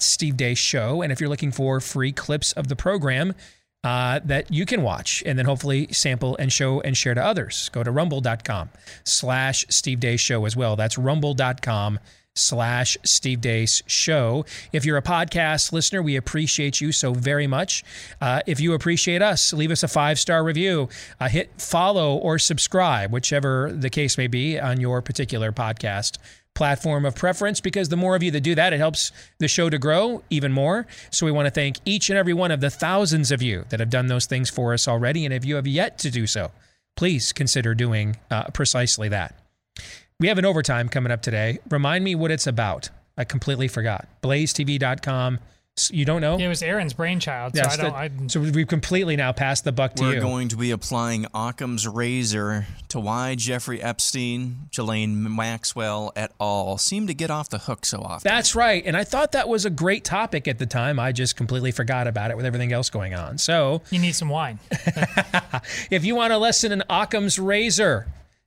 @Steve Deace Show. And if you're looking for free clips of the program, that you can watch and then hopefully sample and show and share to others. Go to rumble.com/Steve Deace Show as well. That's rumble.com/Steve Deace Show. If you're a podcast listener, we appreciate you so very much. If you appreciate us, leave us a 5-star review. Hit follow or subscribe, whichever the case may be on your particular podcast platform of preference, because the more of you that do that, it helps the show to grow even more. So we want to thank each and every one of the thousands of you that have done those things for us already. And if you have yet to do so, please consider doing precisely that. We have an overtime coming up today. Remind me what it's about. I completely forgot. BlazeTV.com. You don't know? It was Aaron's brainchild. So, so we've completely now passed the buck to you. We're going to be applying Occam's razor to why Jeffrey Epstein, Ghislaine Maxwell et al. Seem to get off the hook so often. That's right. And I thought that was a great topic at the time. I just completely forgot about it with everything else going on. So you need some wine. If you want a lesson in Occam's razor,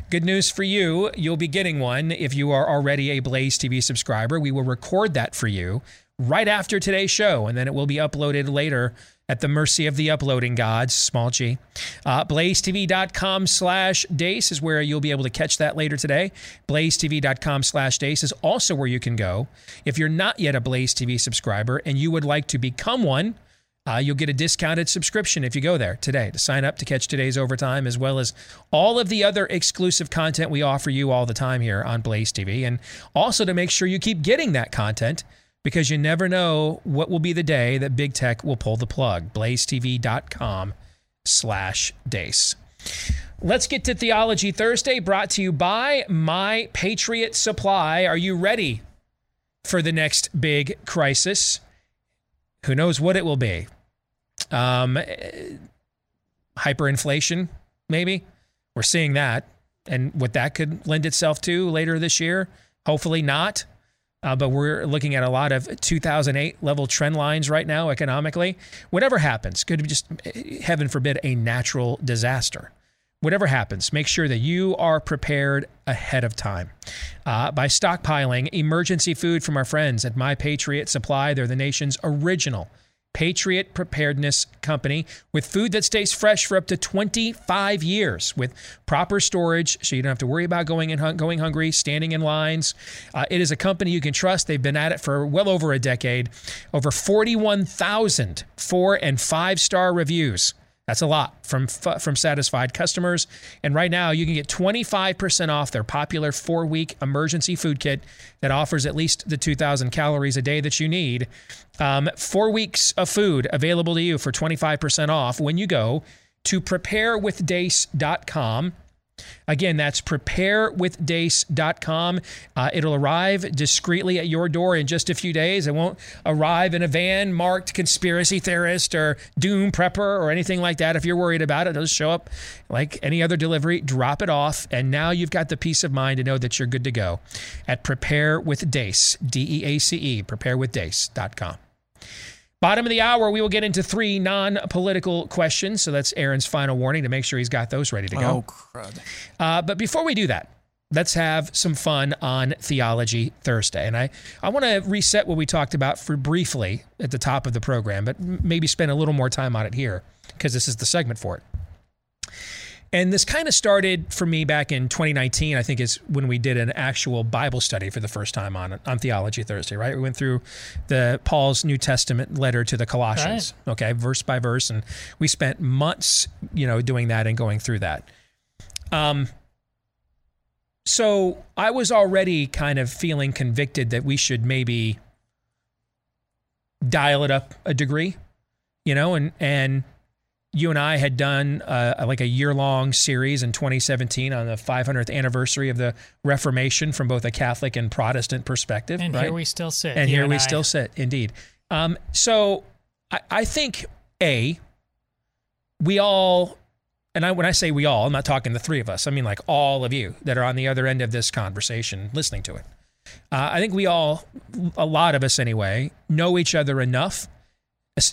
good news for you. You'll be getting one if you are already a Blaze TV subscriber. We will record that for you right after today's show, and then it will be uploaded later at the mercy of the uploading gods, small g. BlazeTV.com/Deace is where you'll be able to catch that later today. BlazeTV.com/Deace is also where you can go. If you're not yet a Blaze TV subscriber and you would like to become one, you'll get a discounted subscription if you go there today to sign up to catch today's overtime, as well as all of the other exclusive content we offer you all the time here on Blaze TV, and also to make sure you keep getting that content, because you never know what will be the day that big tech will pull the plug. BlazeTV.com/Deace. Let's get to Theology Thursday, brought to you by My Patriot Supply. Are you ready for the next big crisis? Who knows what it will be? Hyperinflation, maybe. We're seeing that, and what that could lend itself to later this year. Hopefully not. But we're looking at a lot of 2008 level trend lines right now economically. Whatever happens, could be just, heaven forbid, a natural disaster. Whatever happens, make sure that you are prepared ahead of time by stockpiling emergency food from our friends at My Patriot Supply. They're the nation's original Patriot preparedness company with food that stays fresh for up to 25 years with proper storage, so you don't have to worry about going hungry, standing in lines. It is a company you can trust. They've been at it for well over a decade. Over 41,000 4- and 5-star reviews. That's a lot from satisfied customers. And right now, you can get 25% off their popular 4-week emergency food kit that offers at least the 2,000 calories a day that you need. 4 weeks of food available to you for 25% off when you go to preparewithdace.com. Again, that's preparewithdace.com. It'll arrive discreetly at your door in just a few days. It won't arrive in a van marked conspiracy theorist or doom prepper or anything like that. If you're worried about it, it'll just show up like any other delivery, drop it off, and now you've got the peace of mind to know that you're good to go at preparewithdace, D-E-A-C-E, preparewithdace.com. Bottom of the hour, we will get into 3 non-political questions. So that's Aaron's final warning to make sure he's got those ready to go. Oh, crud. But before we do that, let's have some fun on Theology Thursday. And I want to reset what we talked about for briefly at the top of the program, but maybe spend a little more time on it here because this is the segment for it. And this kind of started for me back in 2019, I think, is when we did an actual Bible study for the first time on Theology Thursday, right? We went through Paul's New Testament letter to the Colossians, right. Okay, verse by verse. And we spent months, doing that and going through that. So I was already kind of feeling convicted that we should maybe dial it up a degree, and you and I had done like a year-long series in 2017 on the 500th anniversary of the Reformation from both a Catholic and Protestant perspective. And right? Here we still sit. And here we still sit, indeed. So I think, we all, and when I say we all, I'm not talking the three of us. I mean like all of you that are on the other end of this conversation listening to it. I think we all, a lot of us anyway, know each other enough.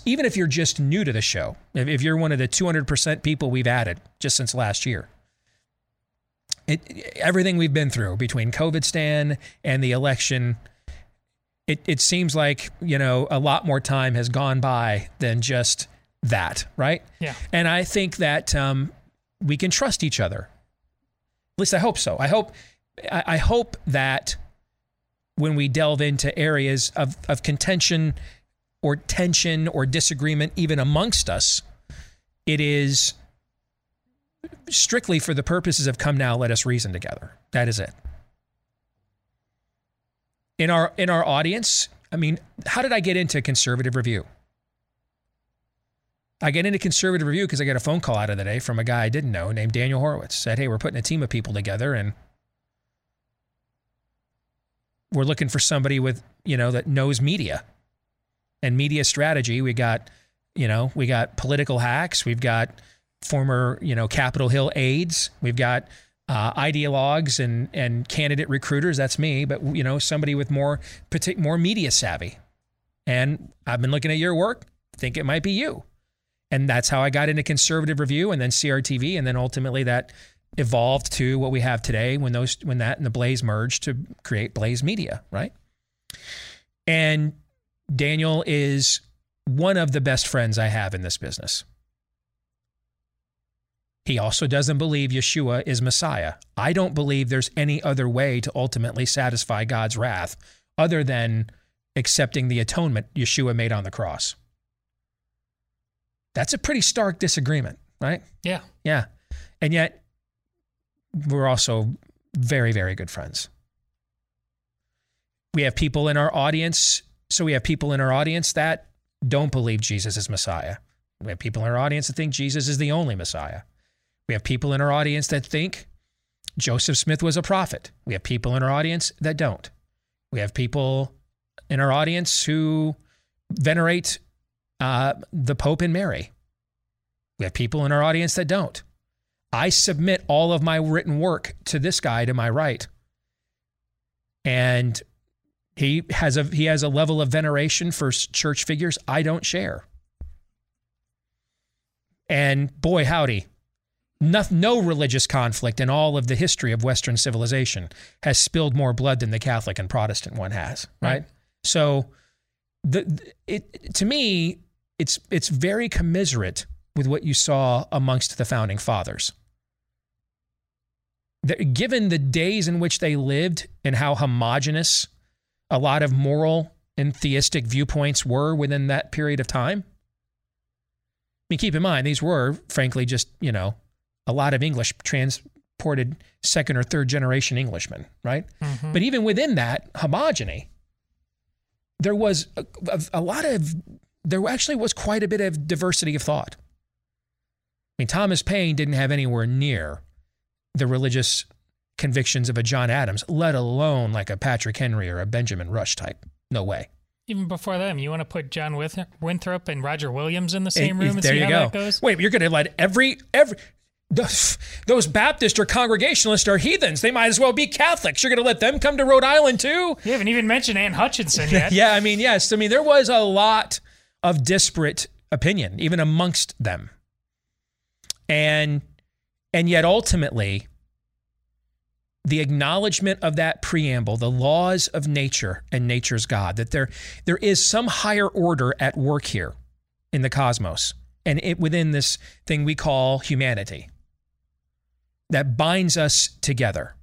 Even if you're just new to the show, if you're one of the 200% people we've added just since last year, everything we've been through between COVID Stan and the election, it seems like, a lot more time has gone by than just that, right? Yeah. And I think that we can trust each other. At least I hope so. I hope that when we delve into areas of contention or tension or disagreement, even amongst us, it is strictly for the purposes of come now, let us reason together. That is it. In our audience, I mean, how did I get into Conservative Review? I get into Conservative Review because I got a phone call out of the day from a guy I didn't know named Daniel Horowitz. Said, hey, we're putting a team of people together and we're looking for somebody with, that knows media. And media strategy, we got political hacks, we've got former, Capitol Hill aides, we've got ideologues and candidate recruiters. That's me, but somebody with more media savvy. And I've been looking at your work, think it might be you. And that's how I got into Conservative Review and then CRTV, and then ultimately that evolved to what we have today when that and the Blaze merged to create Blaze Media, right? And Daniel is one of the best friends I have in this business. He also doesn't believe Yeshua is Messiah. I don't believe there's any other way to ultimately satisfy God's wrath other than accepting the atonement Yeshua made on the cross. That's a pretty stark disagreement, right? Yeah. Yeah. And yet, we're also very, very good friends. We have people in our audience that don't believe Jesus is Messiah. We have people in our audience that think Jesus is the only Messiah. We have people in our audience that think Joseph Smith was a prophet. We have people in our audience that don't. We have people in our audience who venerate the Pope and Mary. We have people in our audience that don't. I submit all of my written work to this guy to my right. And he has a level of veneration for church figures I don't share. And boy, howdy, no religious conflict in all of the history of Western civilization has spilled more blood than the Catholic and Protestant one has, right? So to me, it's very commiserate with what you saw amongst the founding fathers. Given the days in which they lived and how homogenous a lot of moral and theistic viewpoints were within that period of time. I mean, keep in mind, these were, frankly, just, you know, a lot of English transported second or third generation Englishmen, right? Mm-hmm. But even within that homogeny, there was there actually was quite a bit of diversity of thought. I mean, Thomas Paine didn't have anywhere near the religious convictions of a John Adams, let alone like a Patrick Henry or a Benjamin Rush type. No way. Even before them, you want to put John Winthrop and Roger Williams in the same room and see how that goes? Wait, you're going to let those Baptists or Congregationalists are heathens. They might as well be Catholics. You're going to let them come to Rhode Island too? You haven't even mentioned Anne Hutchinson yet. Yeah, I mean, yes. I mean, there was a lot of disparate opinion, even amongst them. And yet ultimately, the acknowledgement of that preamble, the laws of nature and nature's God, that there is some higher order at work here in the cosmos and within this thing we call humanity that binds us together.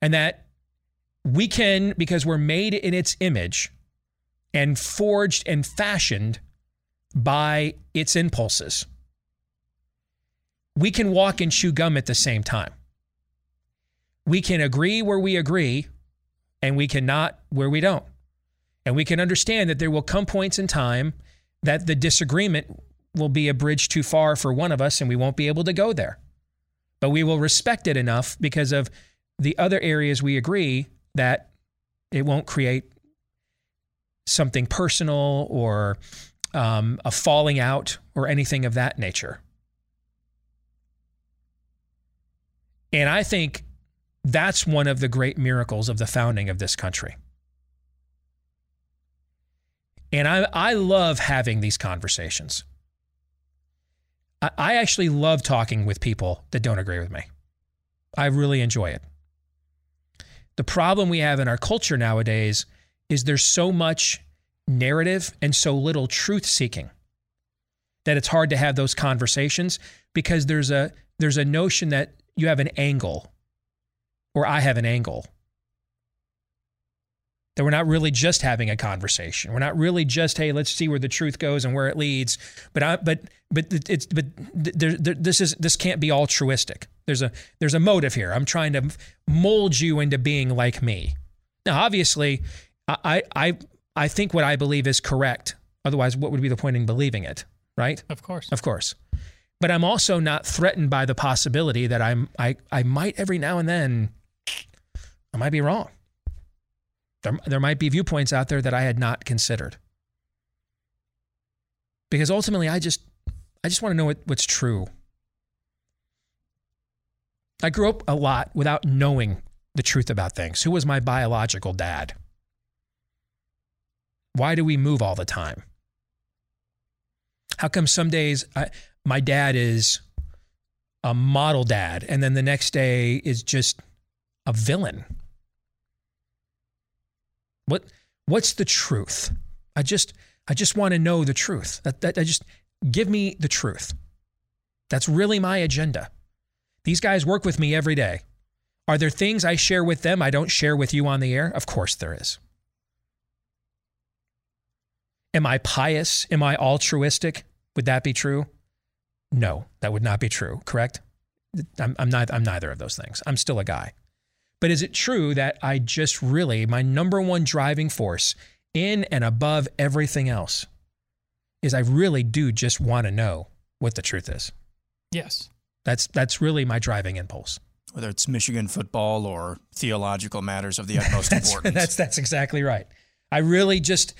And that we can, because we're made in its image and forged and fashioned by its impulses, we can walk and chew gum at the same time. We can agree where we agree, and we cannot where we don't. And we can understand that there will come points in time that the disagreement will be a bridge too far for one of us, and we won't be able to go there. But we will respect it enough because of the other areas we agree that it won't create something personal or a falling out or anything of that nature. And I think that's one of the great miracles of the founding of this country. And I love having these conversations. I actually love talking with people that don't agree with me. I really enjoy it. The problem we have in our culture nowadays is there's so much narrative and so little truth-seeking that it's hard to have those conversations because there's a notion that you have an angle, or I have an angle, that we're not really just having a conversation. We're not really just, hey, let's see where the truth goes and where it leads. But this can't be altruistic. There's a motive here. I'm trying to mold you into being like me. Now, obviously, I think what I believe is correct. Otherwise, what would be the point in believing it, right? Of course. But I'm also not threatened by the possibility that I might every now and then. I might be wrong. There might be viewpoints out there that I had not considered. Because ultimately, I just want to know what's true. I grew up a lot without knowing the truth about things. Who was my biological dad? Why do we move all the time? How come some days my dad is a model dad, and then the next day is just a villain? What's the truth? I just want to know the truth. I just give me the truth. That's really my agenda. These guys work with me every day. Are there things I share with them I don't share with you on the air? Of course there is. Am I pious? Am I altruistic? Would that be true? No, that would not be true, correct? I'm neither of those things. I'm still a guy. But is it true that I just really, my number one driving force in and above everything else is I really do just want to know what the truth is? Yes. That's really my driving impulse. Whether it's Michigan football or theological matters of the utmost importance. That's exactly right. I really just,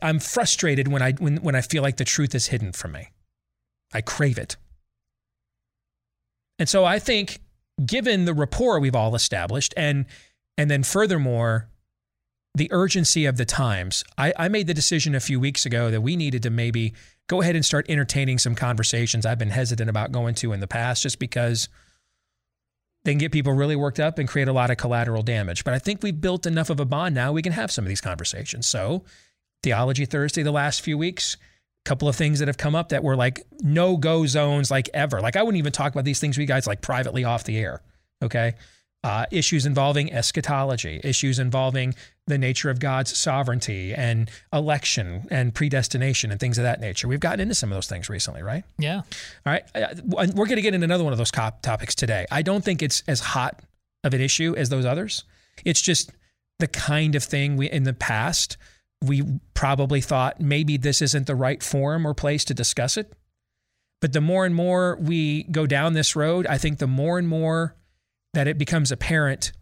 I'm frustrated when I feel like the truth is hidden from me. I crave it. And so I think, given the rapport we've all established and And then furthermore, the urgency of the times. I made the decision a few weeks ago that we needed to maybe go ahead and start entertaining some conversations I've been hesitant about going to in the past, just because they can get people really worked up and create a lot of collateral damage. But I think we've built enough of a bond now we can have some of these conversations. So Theology Thursday the last few weeks, a couple of things that have come up that were like no-go zones like ever. Like I wouldn't even talk about these things with you guys like privately off the air, okay? Issues involving eschatology, issues involving the nature of God's sovereignty and election and predestination and things of that nature. We've gotten into some of those things recently, right? Yeah. All right. We're going to get into another one of those topics today. I don't think it's as hot of an issue as those others. It's just the kind of thing we, in the past, we probably thought maybe this isn't the right forum or place to discuss it. But the more and more we go down this road, I think the more and more that it becomes apparent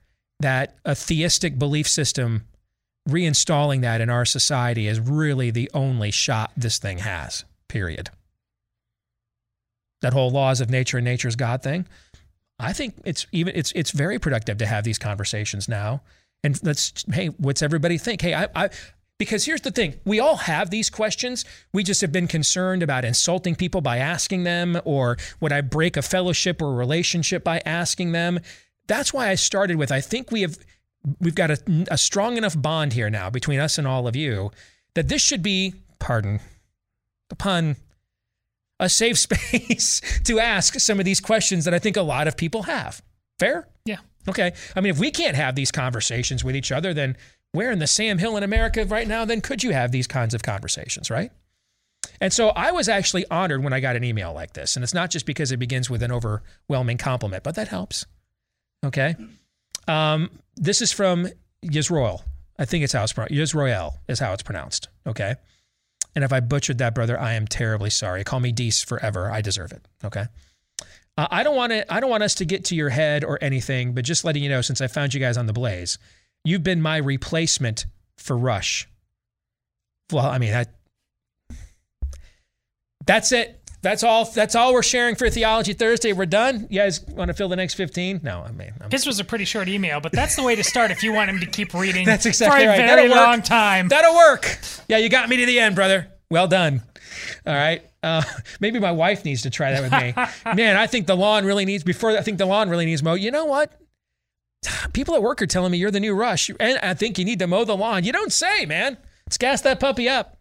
that a theistic belief system, reinstalling that in our society, is really the only shot this thing has, period. That whole laws of nature and nature's God thing, I think it's very productive to have these conversations now. And hey, what's everybody think? Hey, because here's the thing, we all have these questions. We just have been concerned about insulting people by asking them, or would I break a fellowship or a relationship by asking them? That's why I started with, I think we've got a strong enough bond here now between us and all of you that this should be, pardon the pun, a safe space to ask some of these questions that I think a lot of people have. Fair? Yeah. Okay. I mean, if we can't have these conversations with each other, then where in the Sam Hill in America right now, then could you have these kinds of conversations, right? And so I was actually honored when I got an email like this. And it's not just because it begins with an overwhelming compliment, but that helps. Okay. This is from Yisroel. I think it's how it's pronounced. Yisroel is how it's pronounced. Okay. And if I butchered that, brother, I am terribly sorry. Call me Deace forever. I deserve it. Okay. I don't want us to get to your head or anything, but just letting you know, since I found you guys on the Blaze, you've been my replacement for Rush. Well, I mean, that's it. That's all we're sharing for Theology Thursday. We're done. You guys want to fill the next 15? No, I mean... This was a pretty short email, but that's the way to start if you want him to keep reading. That's exactly right. For a very long time. That'll work. Yeah, you got me to the end, brother. Well done. All right. Maybe my wife needs to try that with me. Man, I think the lawn really needs mow. You know what? People at work are telling me you're the new Rush, and I think you need to mow the lawn. You don't say, man. Let's gas that puppy up.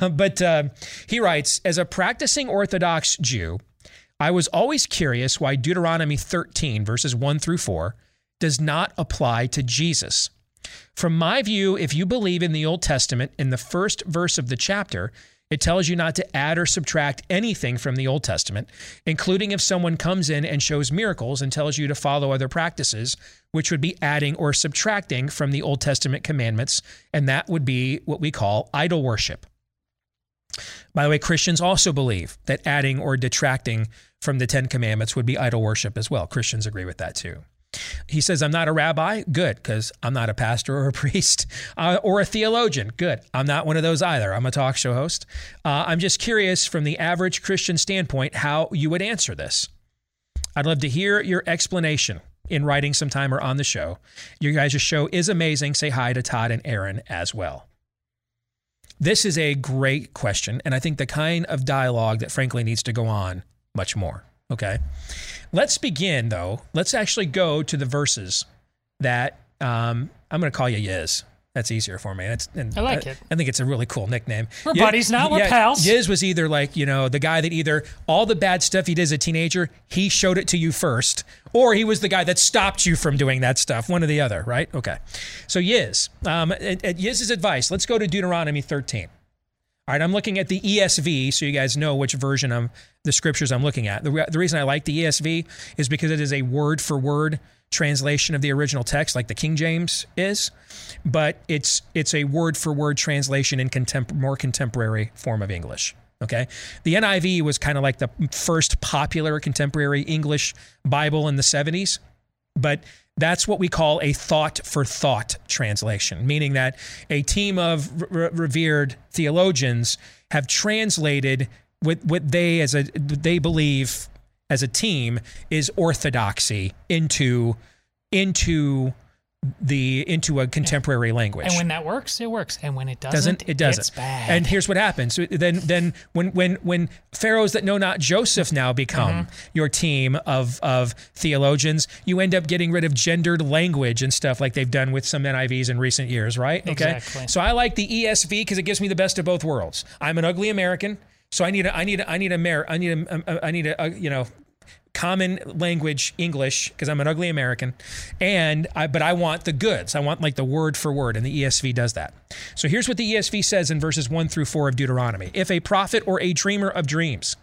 But he writes, as a practicing Orthodox Jew, I was always curious why Deuteronomy 13, verses 1 through 4, does not apply to Jesus. From my view, if you believe in the Old Testament, in the first verse of the chapter, it tells you not to add or subtract anything from the Old Testament, including if someone comes in and shows miracles and tells you to follow other practices, which would be adding or subtracting from the Old Testament commandments, and that would be what we call idol worship. By the way, Christians also believe that adding or detracting from the Ten Commandments would be idol worship as well. Christians agree with that too. He says, I'm not a rabbi. Good, because I'm not a pastor or a priest or a theologian. Good. I'm not one of those either. I'm a talk show host. I'm just curious from the average Christian standpoint how you would answer this. I'd love to hear your explanation in writing sometime or on the show. You guys' show is amazing. Say hi to Todd and Aaron as well. This is a great question, and I think the kind of dialogue that frankly needs to go on much more. Okay, let's begin, though. Let's actually go to the verses that I'm going to call you Yiz. That's easier for me. I like it. I think it's a really cool nickname. We're buddies now. We're pals. Yiz was either like, you know, the guy that either all the bad stuff he did as a teenager, he showed it to you first, or he was the guy that stopped you from doing that stuff. One or the other, right? Okay. So Yiz, at Yiz's advice, let's go to Deuteronomy 13. All right, I'm looking at the ESV, so you guys know which version of the scriptures I'm looking at. The reason I like the ESV is because it is a word-for-word translation of the original text, like the King James is, but it's a word-for-word translation in more contemporary form of English. Okay, the NIV was kind of like the first popular contemporary English Bible in the 70s, but that's what we call a thought-for-thought translation, meaning that a team of revered theologians have translated what they they believe as a team is orthodoxy into into a contemporary language. And when that works, it works. And when it doesn't. It's bad. And here's what happens. Then when pharaohs that know not Joseph now become your team of theologians, you end up getting rid of gendered language and stuff like they've done with some NIVs in recent years, right? Okay. Exactly. So I like the ESV because it gives me the best of both worlds. I'm an ugly American, so I need a you know, common language English because I'm an ugly American, but I want the goods. I want like the word for word, and the ESV does that. So here's what the ESV says in verses 1-4 of Deuteronomy. If a prophet or a dreamer of dreams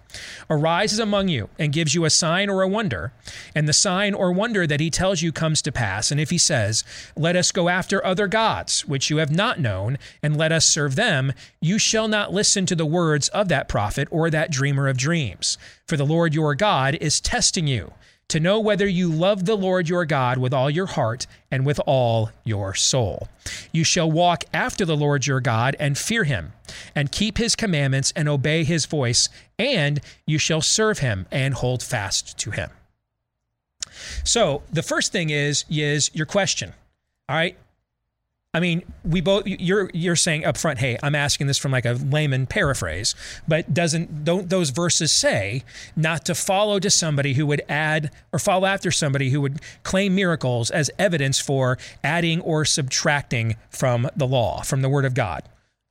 arises among you and gives you a sign or a wonder, and the sign or wonder that he tells you comes to pass, and if he says, let us go after other gods, which you have not known, and let us serve them, you shall not listen to the words of that prophet or that dreamer of dreams. For the Lord your God is testing you to know whether you love the Lord your God with all your heart and with all your soul. You shall walk after the Lord your God and fear him, and keep his commandments and obey his voice, and you shall serve him and hold fast to him. So the first thing is your question. All right. I mean, you're saying up front, hey, I'm asking this from like a layman paraphrase, but don't those verses say not to follow to somebody who would add or follow after somebody who would claim miracles as evidence for adding or subtracting from the law, from the word of God?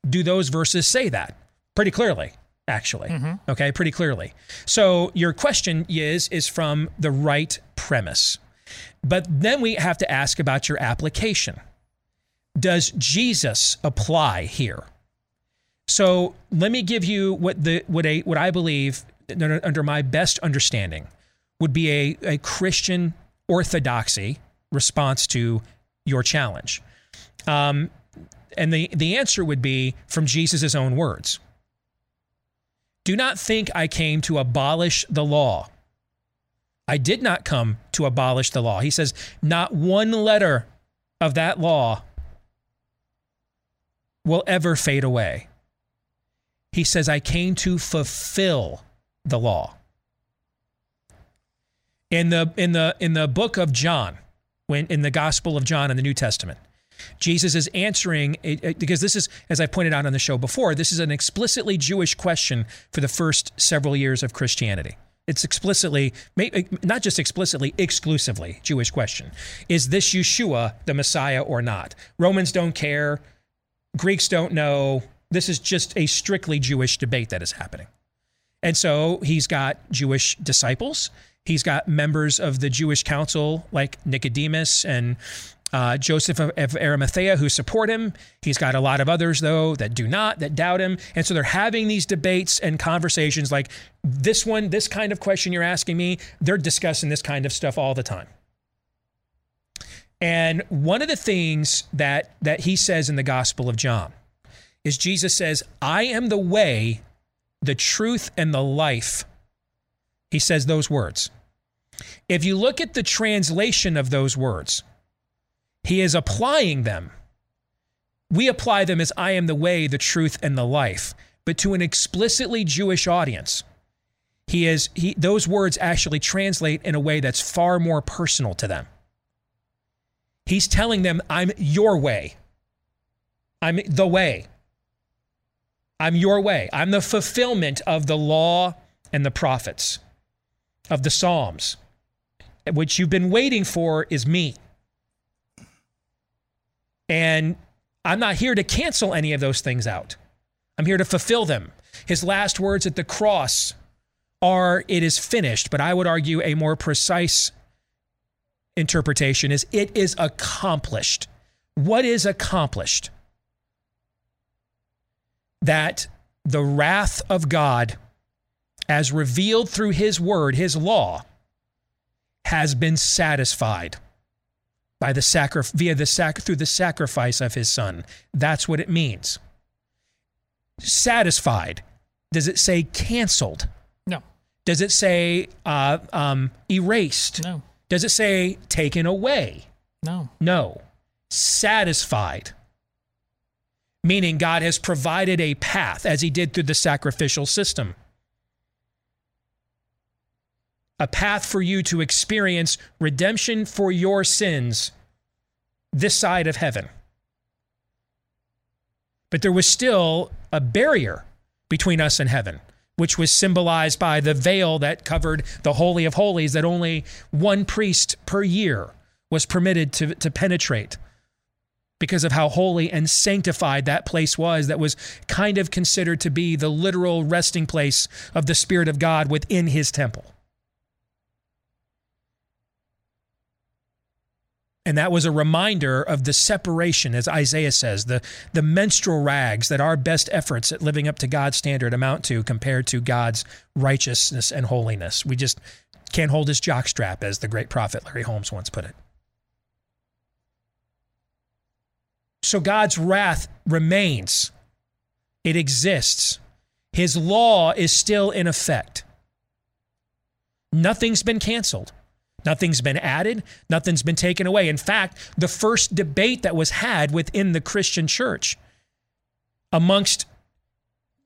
Do those verses say that? Pretty clearly, actually. Mm-hmm. Okay, pretty clearly. So your question is from the right premise. But then we have to ask about your application. Does Jesus apply here? So let me give you what I believe under my best understanding would be a Christian orthodoxy response to your challenge. And the answer would be from Jesus' own words. Do not think I came to abolish the law. I did not come to abolish the law. He says, not one letter of that law will ever fade away. He says, I came to fulfill the law. In the book of John, when in the Gospel of John in the New Testament, Jesus is answering, because this is, as I pointed out on the show before, this is an explicitly Jewish question for the first several years of Christianity. It's explicitly, not just explicitly, exclusively Jewish question. Is this Yeshua the Messiah or not? Romans don't care. Greeks don't know. This is just a strictly Jewish debate that is happening. And so he's got Jewish disciples. He's got members of the Jewish council like Nicodemus and Joseph of Arimathea who support him. He's got a lot of others, though, that do not, that doubt him. And so they're having these debates and conversations like this one, this kind of question you're asking me. They're discussing this kind of stuff all the time. And one of the things that he says in the Gospel of John is Jesus says, I am the way, the truth, and the life. He says those words. If you look at the translation of those words, he is applying them. We apply them as I am the way, the truth, and the life. But to an explicitly Jewish audience, those words actually translate in a way that's far more personal to them. He's telling them, I'm your way. I'm the way. I'm your way. I'm the fulfillment of the law and the prophets, of the Psalms. What you've been waiting for is me. And I'm not here to cancel any of those things out. I'm here to fulfill them. His last words at the cross are, it is finished. But I would argue a more precise interpretation is, it is accomplished. What is accomplished? That the wrath of God, as revealed through his word, his law, has been satisfied by the through the sacrifice of his son. That's what it means. Satisfied. Does it say canceled? No. Does it say erased? No. Does it say taken away? No. No. Satisfied. Meaning God has provided a path, as he did through the sacrificial system. A path for you to experience redemption for your sins this side of heaven. But there was still a barrier between us and heaven, which was symbolized by the veil that covered the Holy of Holies that only one priest per year was permitted to penetrate because of how holy and sanctified that place was, that was kind of considered to be the literal resting place of the Spirit of God within his temple. And that was a reminder of the separation, as Isaiah says, the menstrual rags that our best efforts at living up to God's standard amount to compared to God's righteousness and holiness. We just can't hold his jockstrap, as the great prophet Larry Holmes once put it. So God's wrath remains. It exists. His law is still in effect. Nothing's been canceled. Nothing's been added. Nothing's been taken away. In fact, the first debate that was had within the Christian church amongst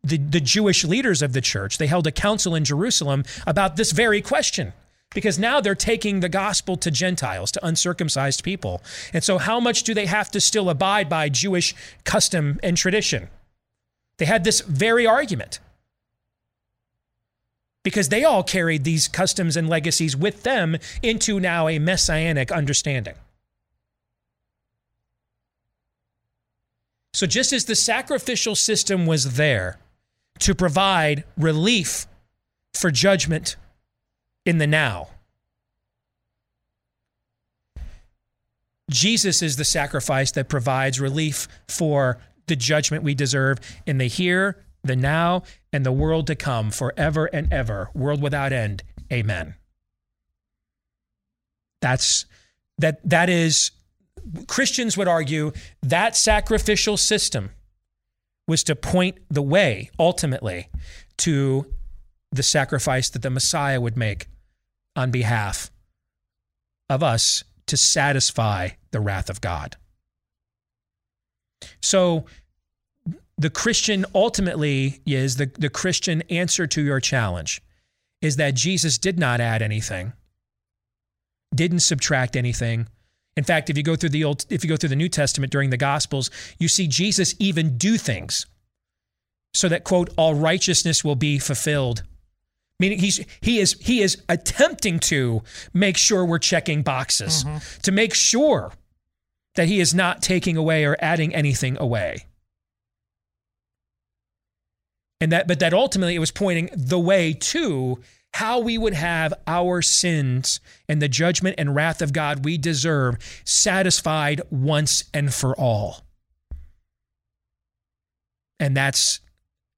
the Jewish leaders of the church, they held a council in Jerusalem about this very question, because now they're taking the gospel to Gentiles, to uncircumcised people. And so how much do they have to still abide by Jewish custom and tradition? They had this very argument, because they all carried these customs and legacies with them into now a messianic understanding. So just as the sacrificial system was there to provide relief for judgment in the now, Jesus is the sacrifice that provides relief for the judgment we deserve in the here, the now, and the world to come, forever and ever, world without end. Amen. That is, Christians would argue that sacrificial system was to point the way, ultimately, to the sacrifice that the Messiah would make on behalf of us to satisfy the wrath of God. So the Christian ultimately is, the Christian answer to your challenge is that Jesus did not add anything, didn't subtract anything. In fact, if you go through the New Testament during the Gospels, you see Jesus even do things so that, quote, all righteousness will be fulfilled. Meaning he is attempting to make sure we're checking boxes, to make sure that he is not taking away or adding anything away. But ultimately it was pointing the way to how we would have our sins and the judgment and wrath of God we deserve satisfied once and for all. And that's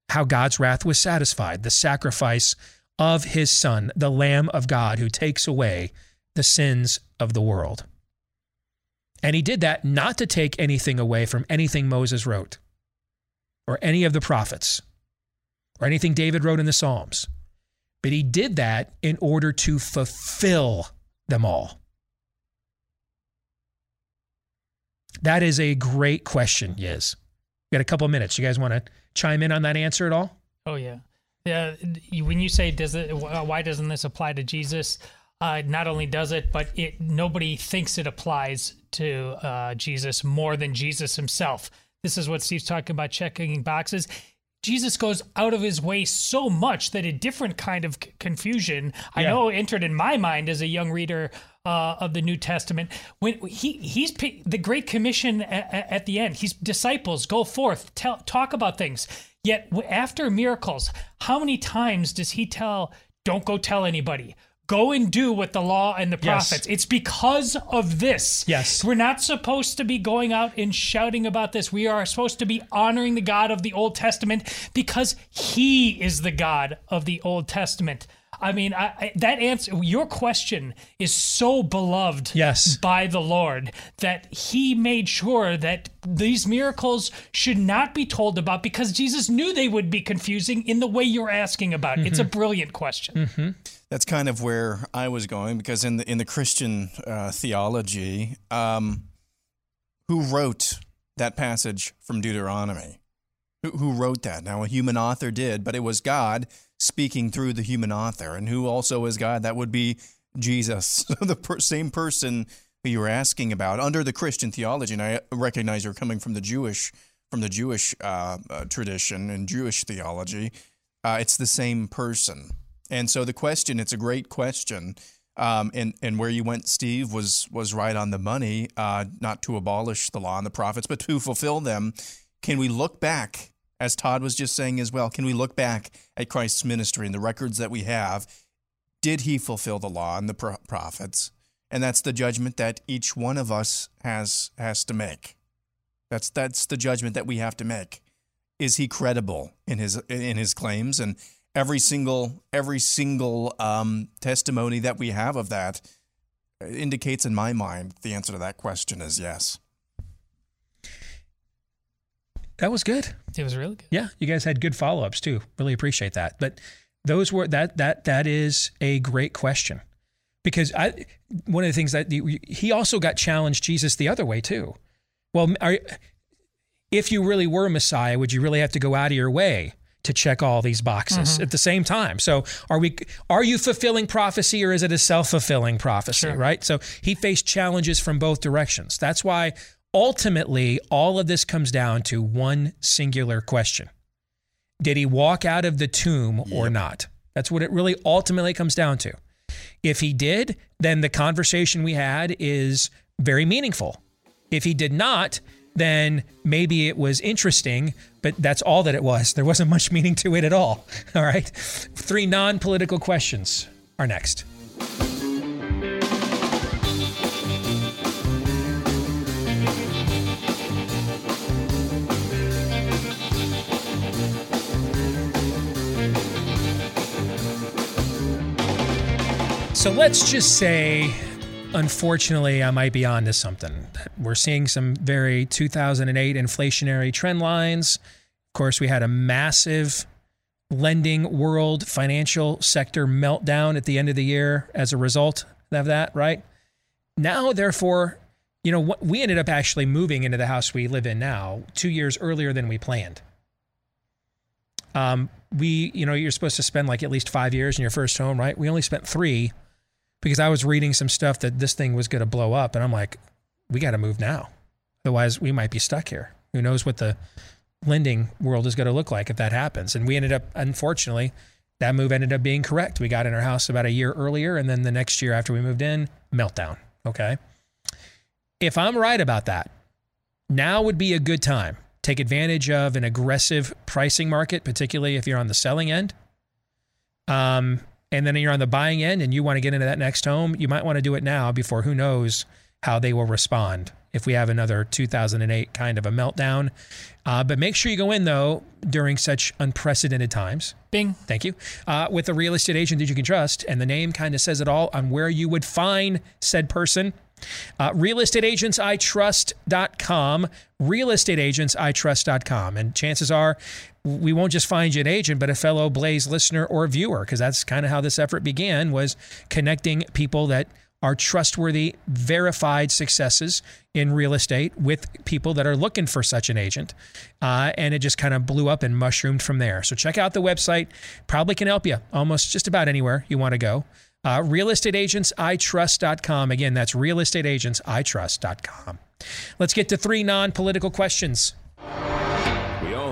how God's wrath was satisfied, the sacrifice of his Son, the Lamb of God, who takes away the sins of the world. And he did that not to take anything away from anything Moses wrote or any of the prophets, or anything David wrote in the Psalms. But he did that in order to fulfill them all. That is a great question, Yiz. We've got a couple minutes. You guys want to chime in on that answer at all? Oh, yeah. Yeah. When you say, why doesn't this apply to Jesus? Not only does it, but nobody thinks it applies to Jesus more than Jesus himself. This is what Steve's talking about, checking boxes. Jesus goes out of his way so much that a different kind of confusion, I know, entered in my mind as a young reader of the New Testament. When he's the Great Commission at the end, his disciples go forth, talk about things. Yet after miracles, how many times does he tell, don't go tell anybody? Go and do what the law and the prophets. Yes. It's because of this. Yes. We're not supposed to be going out and shouting about this. We are supposed to be honoring the God of the Old Testament because he is the God of the Old Testament. I mean, that answer, your question is so beloved by the Lord that he made sure that these miracles should not be told about because Jesus knew they would be confusing in the way you're asking about. It's a brilliant question. That's kind of where I was going, because in the Christian theology, who wrote that passage from Deuteronomy? Who wrote that? Now, a human author did, but it was God speaking through the human author. And who also is God? That would be Jesus, the same person who you were asking about, under the Christian theology, and I recognize you're coming from the Jewish tradition and Jewish theology, it's the same person. And so the question, it's a great question, and where you went, Steve, was right on the money, not to abolish the law and the prophets, but to fulfill them. Can we look back, as Todd was just saying as well, can we look back at Christ's ministry and the records that we have? Did he fulfill the law and the prophets? And that's the judgment that each one of us has to make. That's the judgment that we have to make. Is he credible in his claims? And every single testimony that we have of that indicates, in my mind, the answer to that question is yes. That was good. It was really good. Yeah, you guys had good follow-ups too. Really appreciate that. But those were that is a great question. Because one of the things that he also got challenged Jesus the other way too. Well, if you really were Messiah, would you really have to go out of your way to check all these boxes at the same time? So are you fulfilling prophecy, or is it a self-fulfilling prophecy, right? So he faced challenges from both directions. That's why ultimately all of this comes down to one singular question. Did he walk out of the tomb or not? That's what it really ultimately comes down to. If he did, then the conversation we had is very meaningful. If he did not, then maybe it was interesting, but that's all that it was. There wasn't much meaning to it at all. All right. 3 non-political questions are next. So let's just say, unfortunately, I might be on to something. We're seeing some very 2008 inflationary trend lines. Of course, we had a massive lending world financial sector meltdown at the end of the year as a result of that, right? Now, therefore, we ended up actually moving into the house we live in now 2 years earlier than we planned. You're supposed to spend like at least 5 years in your first home, right? We only spent 3. Because I was reading some stuff that this thing was going to blow up. And I'm like, we got to move now. Otherwise, we might be stuck here. Who knows what the lending world is going to look like if that happens. And we ended up, unfortunately, that move ended up being correct. We got in our house about a year earlier. And then the next year after we moved in, meltdown. Okay. If I'm right about that, now would be a good time. Take advantage of an aggressive pricing market, particularly if you're on the selling end. And then you're on the buying end and you want to get into that next home, you might want to do it now before who knows how they will respond if we have another 2008 kind of a meltdown. But make sure you go in, though, during such unprecedented times. Bing. Thank you. With a real estate agent that you can trust, and the name kind of says it all on where you would find said person. Realestateagentsitrust.com, realestateagentsitrust.com. And chances are we won't just find you an agent, but a fellow Blaze listener or viewer, because that's kind of how this effort began, was connecting people that are trustworthy, verified successes in real estate with people that are looking for such an agent. And it just kind of blew up and mushroomed from there. So check out the website. Probably can help you almost just about anywhere you want to go. Realestateagentsitrust.com. Again, that's realestateagentsitrust.com. Let's get to 3 non-political questions. We all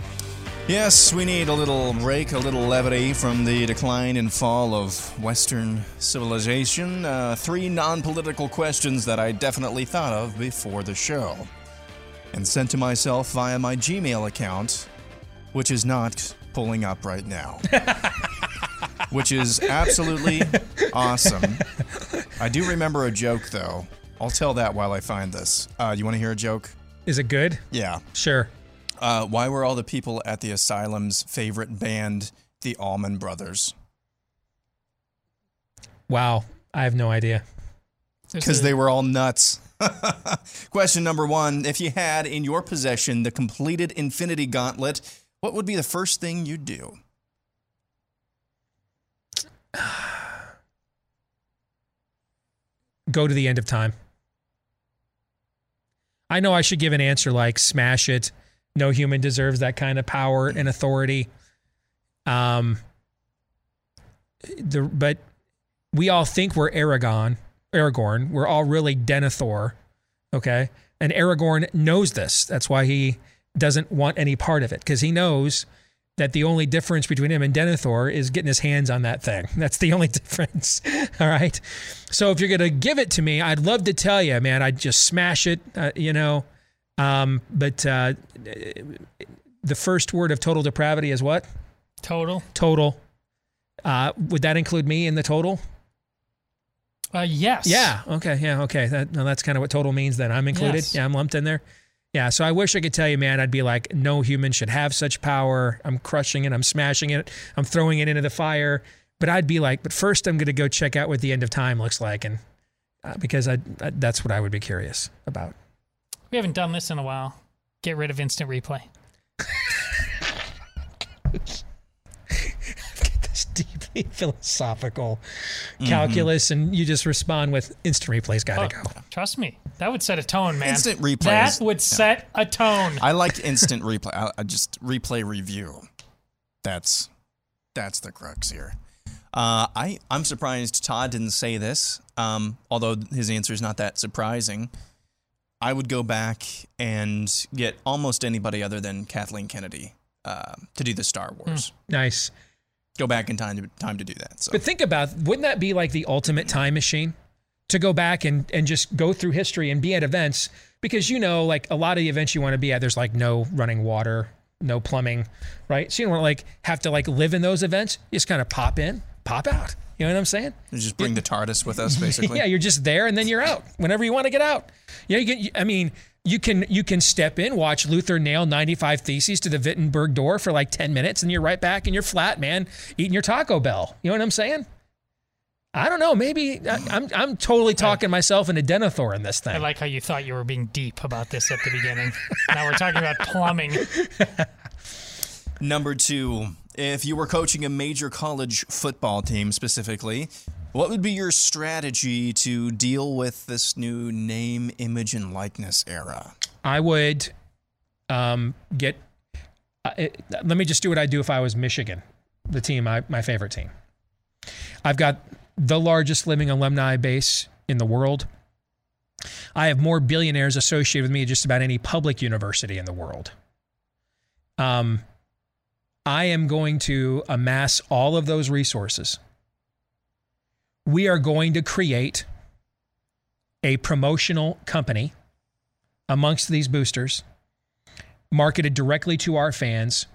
Yes, we need a little break, a little levity from the decline and fall of Western civilization. 3 non-political questions that I definitely thought of before the show and sent to myself via my Gmail account, which is not pulling up right now, which is absolutely awesome. I do remember a joke, though. I'll tell that while I find this. You want to hear a joke? Is it good? Yeah. Sure. Why were all the people at the asylum's favorite band the Allman Brothers? Wow. I have no idea. Because they were all nuts. Question number one, if you had in your possession the completed Infinity Gauntlet, what would be the first thing you'd do? Go to the end of time. I know I should give an answer like smash it. No human deserves that kind of power and authority. But we all think we're Aragorn. We're all really Denethor, okay? And Aragorn knows this. That's why he doesn't want any part of it, because he knows that the only difference between him and Denethor is getting his hands on that thing. That's the only difference, all right? So if you're going to give it to me, I'd love to tell you, man, I'd just smash it, But the first word of total depravity is what? Total. Total. Would that include me in the total? Yes. Yeah. Okay. Yeah. Okay. That's kind of what total means then. I'm included. Yes. Yeah. I'm lumped in there. Yeah. So I wish I could tell you, man, I'd be like, no human should have such power. I'm crushing it. I'm smashing it. I'm throwing it into the fire. But I'd be like, but first I'm going to go check out what the end of time looks like. And because that's what I would be curious about. We haven't done this in a while. Get rid of instant replay. Deeply philosophical calculus, and you just respond with instant replays gotta go. Trust me, that would set a tone, man. Instant replays. That would set a tone. I like instant replay. I just replay review. That's the crux here. I'm surprised Todd didn't say this, although his answer is not that surprising. I would go back and get almost anybody other than Kathleen Kennedy to do the Star Wars. Nice. Go back in time to do that. So. But think about, wouldn't that be like the ultimate time machine? To go back and just go through history and be at events? Because, you know, like a lot of the events you want to be at, there's like no running water, no plumbing, right? So you don't want to like have to like live in those events. You just kind of pop in, pop out. You know what I'm saying? You just bring the TARDIS with us, basically. Yeah, you're just there and then you're out whenever you want to get out. Yeah, you can step in, watch Luther nail 95 theses to the Wittenberg door for like 10 minutes, and you're right back in your flat, man, eating your Taco Bell. You know what I'm saying? I don't know. Maybe I'm totally talking myself into Denethor in this thing. I like how you thought you were being deep about this at the beginning. Now we're talking about plumbing. Number two. If you were coaching a major college football team specifically, what would be your strategy to deal with this new name, image, and likeness era? I would let me just do what I do if I was Michigan, the team, my favorite team. I've got the largest living alumni base in the world. I have more billionaires associated with me than just about any public university in the world. I am going to amass all of those resources. We are going to create a promotional company amongst these boosters, marketed directly to our fans.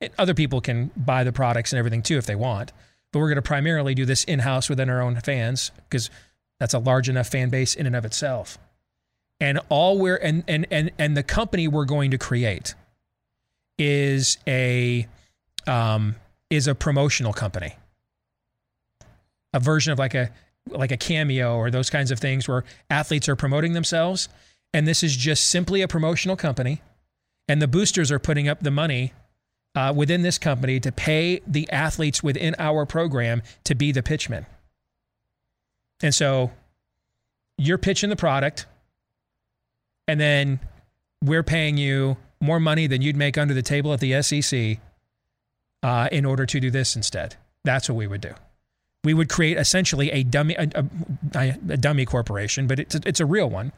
And other people can buy the products and everything too if they want, but we're going to primarily do this in-house within our own fans because that's a large enough fan base in and of itself. And all we're and the company we're going to create is a promotional company, a version of like a Cameo or those kinds of things where athletes are promoting themselves. And this is just simply a promotional company. And the boosters are putting up the money within this company to pay the athletes within our program to be the pitchmen. And so you're pitching the product, and then we're paying you more money than you'd make under the table at the SEC in order to do this instead. That's what we would do. We would create essentially a dummy corporation, but it's a real one.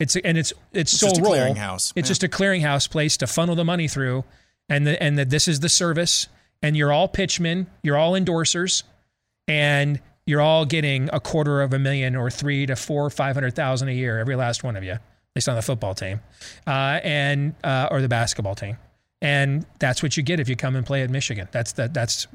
It's sole role. It's just a clearinghouse. It's just a clearinghouse place to funnel the money through, and this is the service. And you're all pitchmen, you're all endorsers, and you're all getting $250,000 or $300,000 to $500,000 a year, every last one of you. At least on the football team, or the basketball team, and that's what you get if you come and play at Michigan. It starts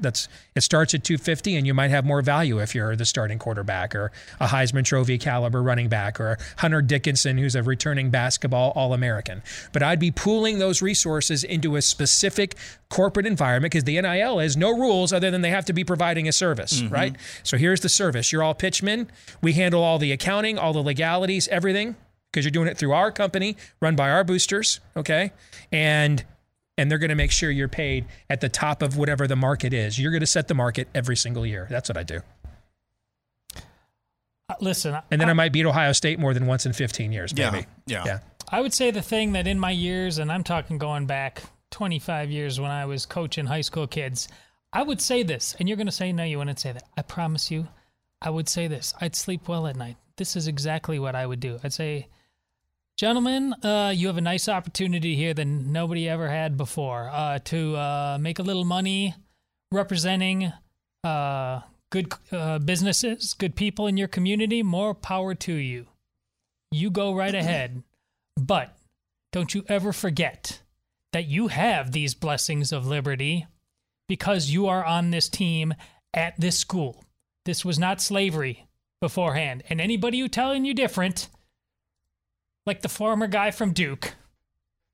at $250,000, and you might have more value if you're the starting quarterback or a Heisman Trophy caliber running back or Hunter Dickinson, who's a returning basketball All-American. But I'd be pooling those resources into a specific corporate environment because the NIL has no rules other than they have to be providing a service, right? So here's the service: you're all pitchmen. We handle all the accounting, all the legalities, everything. because you're doing it through our company, run by our boosters, okay? And they're going to make sure you're paid at the top of whatever the market is. You're going to set the market every single year. That's what I do. Listen. And then I might beat Ohio State more than once in 15 years, maybe. Yeah. I would say the thing that in my years, and I'm talking going back 25 years when I was coaching high school kids, I would say this, and you're going to say, no, you wouldn't say that. I promise you, I would say this. I'd sleep well at night. This is exactly what I would do. I'd say, gentlemen, you have a nice opportunity here that nobody ever had before to make a little money representing good businesses, good people in your community. More power to you. You go right ahead. But don't you ever forget that you have these blessings of liberty because you are on this team at this school. This was not slavery beforehand. And anybody who's telling you different, like the former guy from Duke,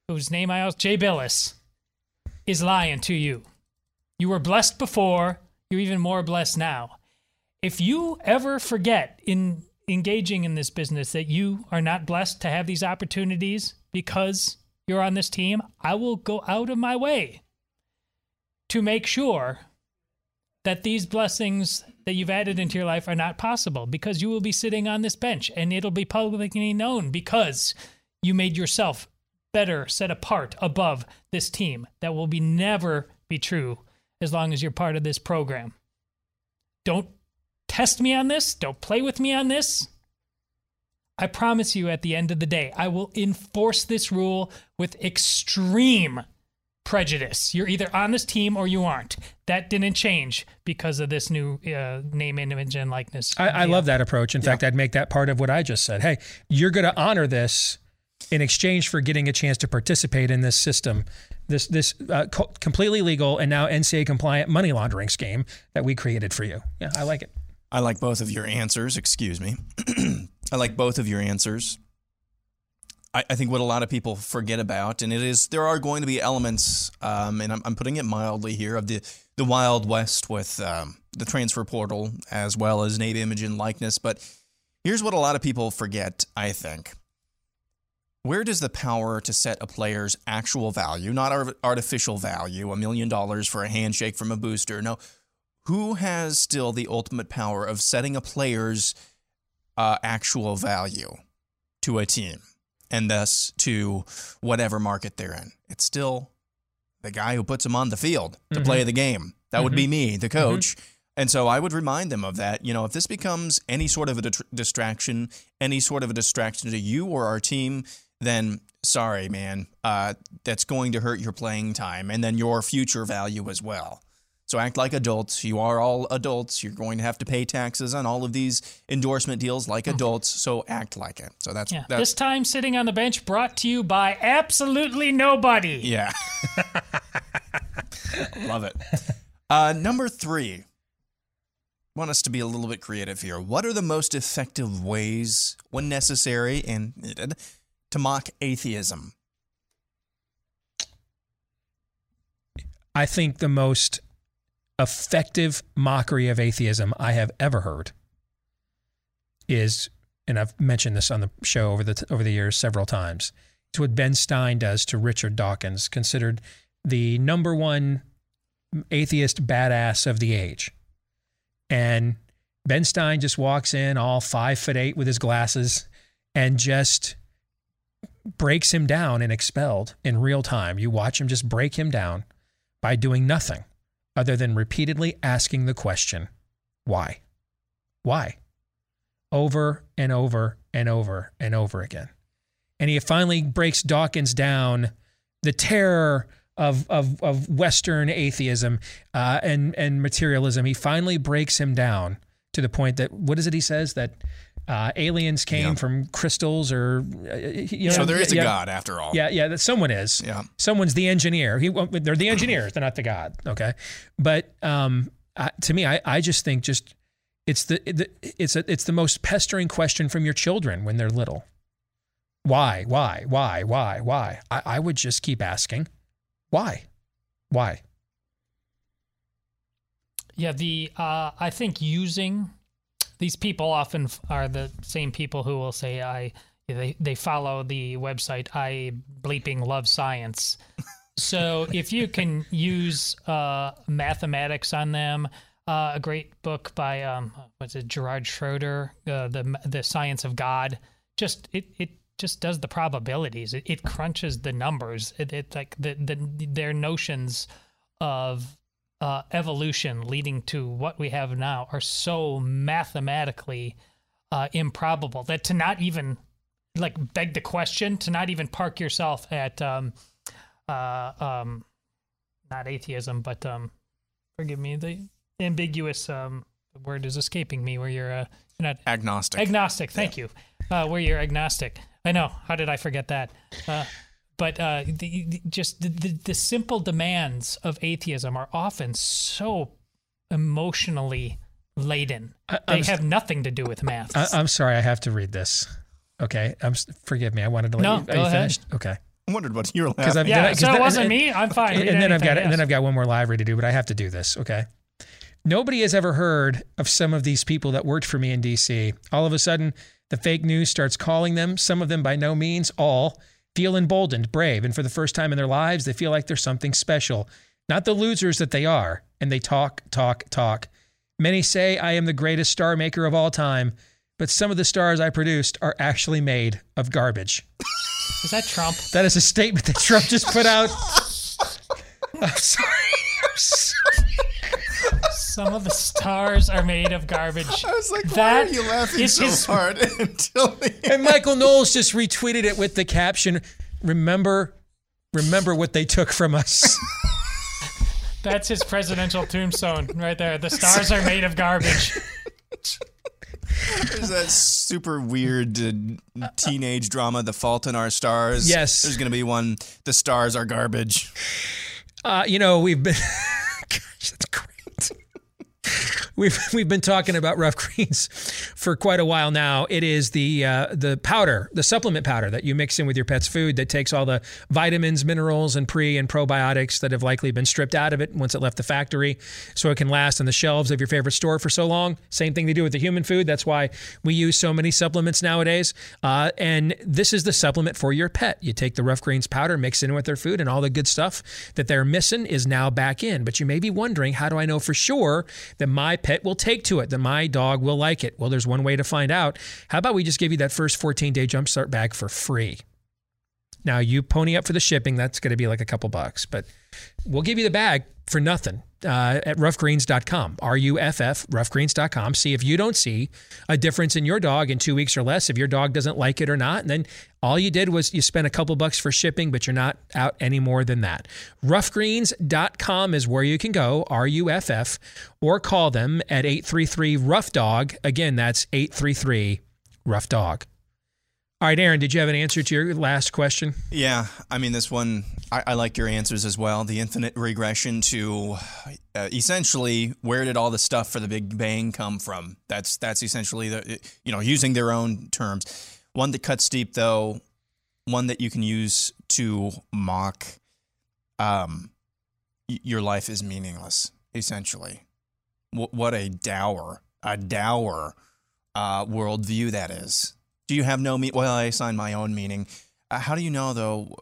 whose name I asked, Jay Billis, is lying to you. You were blessed before. You're even more blessed now. If you ever forget in engaging in this business that you are not blessed to have these opportunities because you're on this team, I will go out of my way to make sure that these blessings that you've added into your life are not possible, because you will be sitting on this bench and it'll be publicly known because you made yourself better, set apart, above this team. That will be never be true as long as you're part of this program. Don't test me on this. Don't play with me on this. I promise you at the end of the day, I will enforce this rule with extreme prejudice. You're either on this team or you aren't. That didn't change because of this new name, image, and likeness. I love that approach. In fact, I'd make that part of what I just said. Hey, you're going to honor this in exchange for getting a chance to participate in this system, this completely legal and now NCAA-compliant money laundering scheme that we created for you. Yeah, I like it. I like both of your answers. Excuse me. I like both of your answers. I think what a lot of people forget about, and it is, there are going to be elements, and I'm putting it mildly here, of the Wild West with the transfer portal as well as name, image, and likeness. But here's what a lot of people forget, I think. Where does the power to set a player's actual value, not artificial value, $1 million for a handshake from a booster? No, who has still the ultimate power of setting a player's actual value to a team? And thus to whatever market they're in. It's still the guy who puts them on the field to play the game. That would be me, the coach. And so I would remind them of that. You know, if this becomes any sort of a distraction, any sort of a distraction to you or our team, then sorry, man, that's going to hurt your playing time and then your future value as well. So act like adults. You are all adults. You're going to have to pay taxes on all of these endorsement deals like adults. So act like it. So that's this time sitting on the bench brought to you by absolutely nobody. Yeah. Love it. Number three. Want us to be a little bit creative here. What are the most effective ways, when necessary and needed, to mock atheism? I think the most effective mockery of atheism I have ever heard is, and I've mentioned this on the show over the years several times, it's what Ben Stein does to Richard Dawkins, considered the number one atheist badass of the age. And Ben Stein just walks in all 5'8" with his glasses and just breaks him down and expelled in real time. You watch him just break him down by doing nothing other than repeatedly asking the question, why? Why? Over and over and over and over again. And he finally breaks Dawkins down, the terror of Western atheism and materialism. He finally breaks him down to the point that, what is it he says? That aliens came from crystals or... So there is a God after all. Yeah, that someone is. Yeah. Someone's the engineer. They're the engineers. They're not the God, okay? But to me, I just think it's the most pestering question from your children when they're little. Why? I would just keep asking, why? Yeah, I think using... These people often are the same people who will say, I They follow the website I bleeping love science. So if you can use mathematics on them, a great book by Gerard Schroeder, the Science of God. Just it just does the probabilities. It crunches the numbers. It like their notions of evolution leading to what we have now are so mathematically improbable that to not even like beg the question, to not even park yourself at not atheism, but forgive me, the ambiguous word is escaping me, where you're not agnostic. Agnostic, thank you. Where you're agnostic. I know. How did I forget that? But the simple demands of atheism are often so emotionally laden. They have nothing to do with math. I'm sorry, I have to read this. Okay, forgive me. I wanted to let you. Are you finished? Okay. I wondered what you were laughing at. Yeah, so it wasn't me. I'm fine. I've got one more library to do, but I have to do this. Okay. Nobody has ever heard of some of these people that worked for me in D.C. All of a sudden, the fake news starts calling them. Some of them, by no means all, feel emboldened, brave, and for the first time in their lives, they feel like they're something special, not the losers that they are. And they talk, talk, talk. Many say I am the greatest star maker of all time, but some of the stars I produced are actually made of garbage. Is that Trump? That is a statement that Trump just put out. I'm sorry. Some of the stars are made of garbage. I was like, why are you laughing so hard until the end? And Michael Knowles just retweeted it with the caption, remember what they took from us. That's his presidential tombstone right there. The stars are made of garbage. There's that super weird teenage drama, The Fault in Our Stars. Yes. There's going to be one, The Stars Are Garbage. We've been... Gosh, that's great. We've been talking about Rough Greens for quite a while now. It is the powder, the supplement powder that you mix in with your pet's food that takes all the vitamins, minerals, and pre- and probiotics that have likely been stripped out of it once it left the factory, so it can last on the shelves of your favorite store for so long. Same thing they do with the human food. That's why we use so many supplements nowadays. And this is the supplement for your pet. You take the Rough Greens powder, mix it in with their food, and all the good stuff that they're missing is now back in. But you may be wondering, how do I know for sure that my pet will take to it, that my dog will like it? Well, there's one way to find out. How about we just give you that first 14-day jumpstart bag for free? Now, you pony up for the shipping. That's going to be like a couple bucks, but we'll give you the bag for nothing at roughgreens.com, RUFF, roughgreens.com. See if you don't see a difference in your dog in 2 weeks or less, if your dog doesn't like it or not. And then all you did was you spent a couple bucks for shipping, but you're not out any more than that. Roughgreens.com is where you can go, RUFF, or call them at 833-ROUGH-DOG. Again, that's 833-ROUGH-DOG. All right, Aaron, did you have an answer to your last question? Yeah. I mean, this one, I like your answers as well. The infinite regression to essentially, where did all the stuff for the Big Bang come from? That's essentially, using their own terms. One that cuts deep, though, one that you can use to mock your life is meaningless, essentially. What a dour worldview that is. Do you have no meaning? Well, I assign my own meaning. How do you know, though?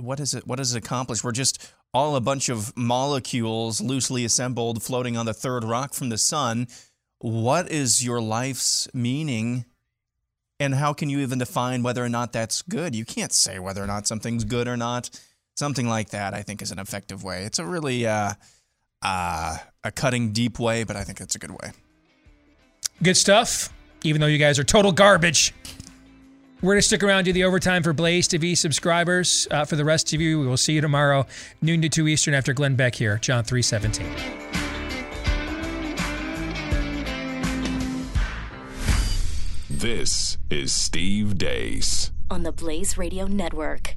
What is it? What does it accomplish? We're just all a bunch of molecules loosely assembled, floating on the third rock from the sun. What is your life's meaning? And how can you even define whether or not that's good? You can't say whether or not something's good or not. Something like that, I think, is an effective way. It's a really a cutting deep way, but I think it's a good way. Good stuff. Even though you guys are total garbage. We're going to stick around and do the overtime for Blaze TV subscribers. For the rest of you, we will see you tomorrow, noon to 2 Eastern, after Glenn Beck here, John 3:17. This is Steve Deace on the Blaze Radio Network.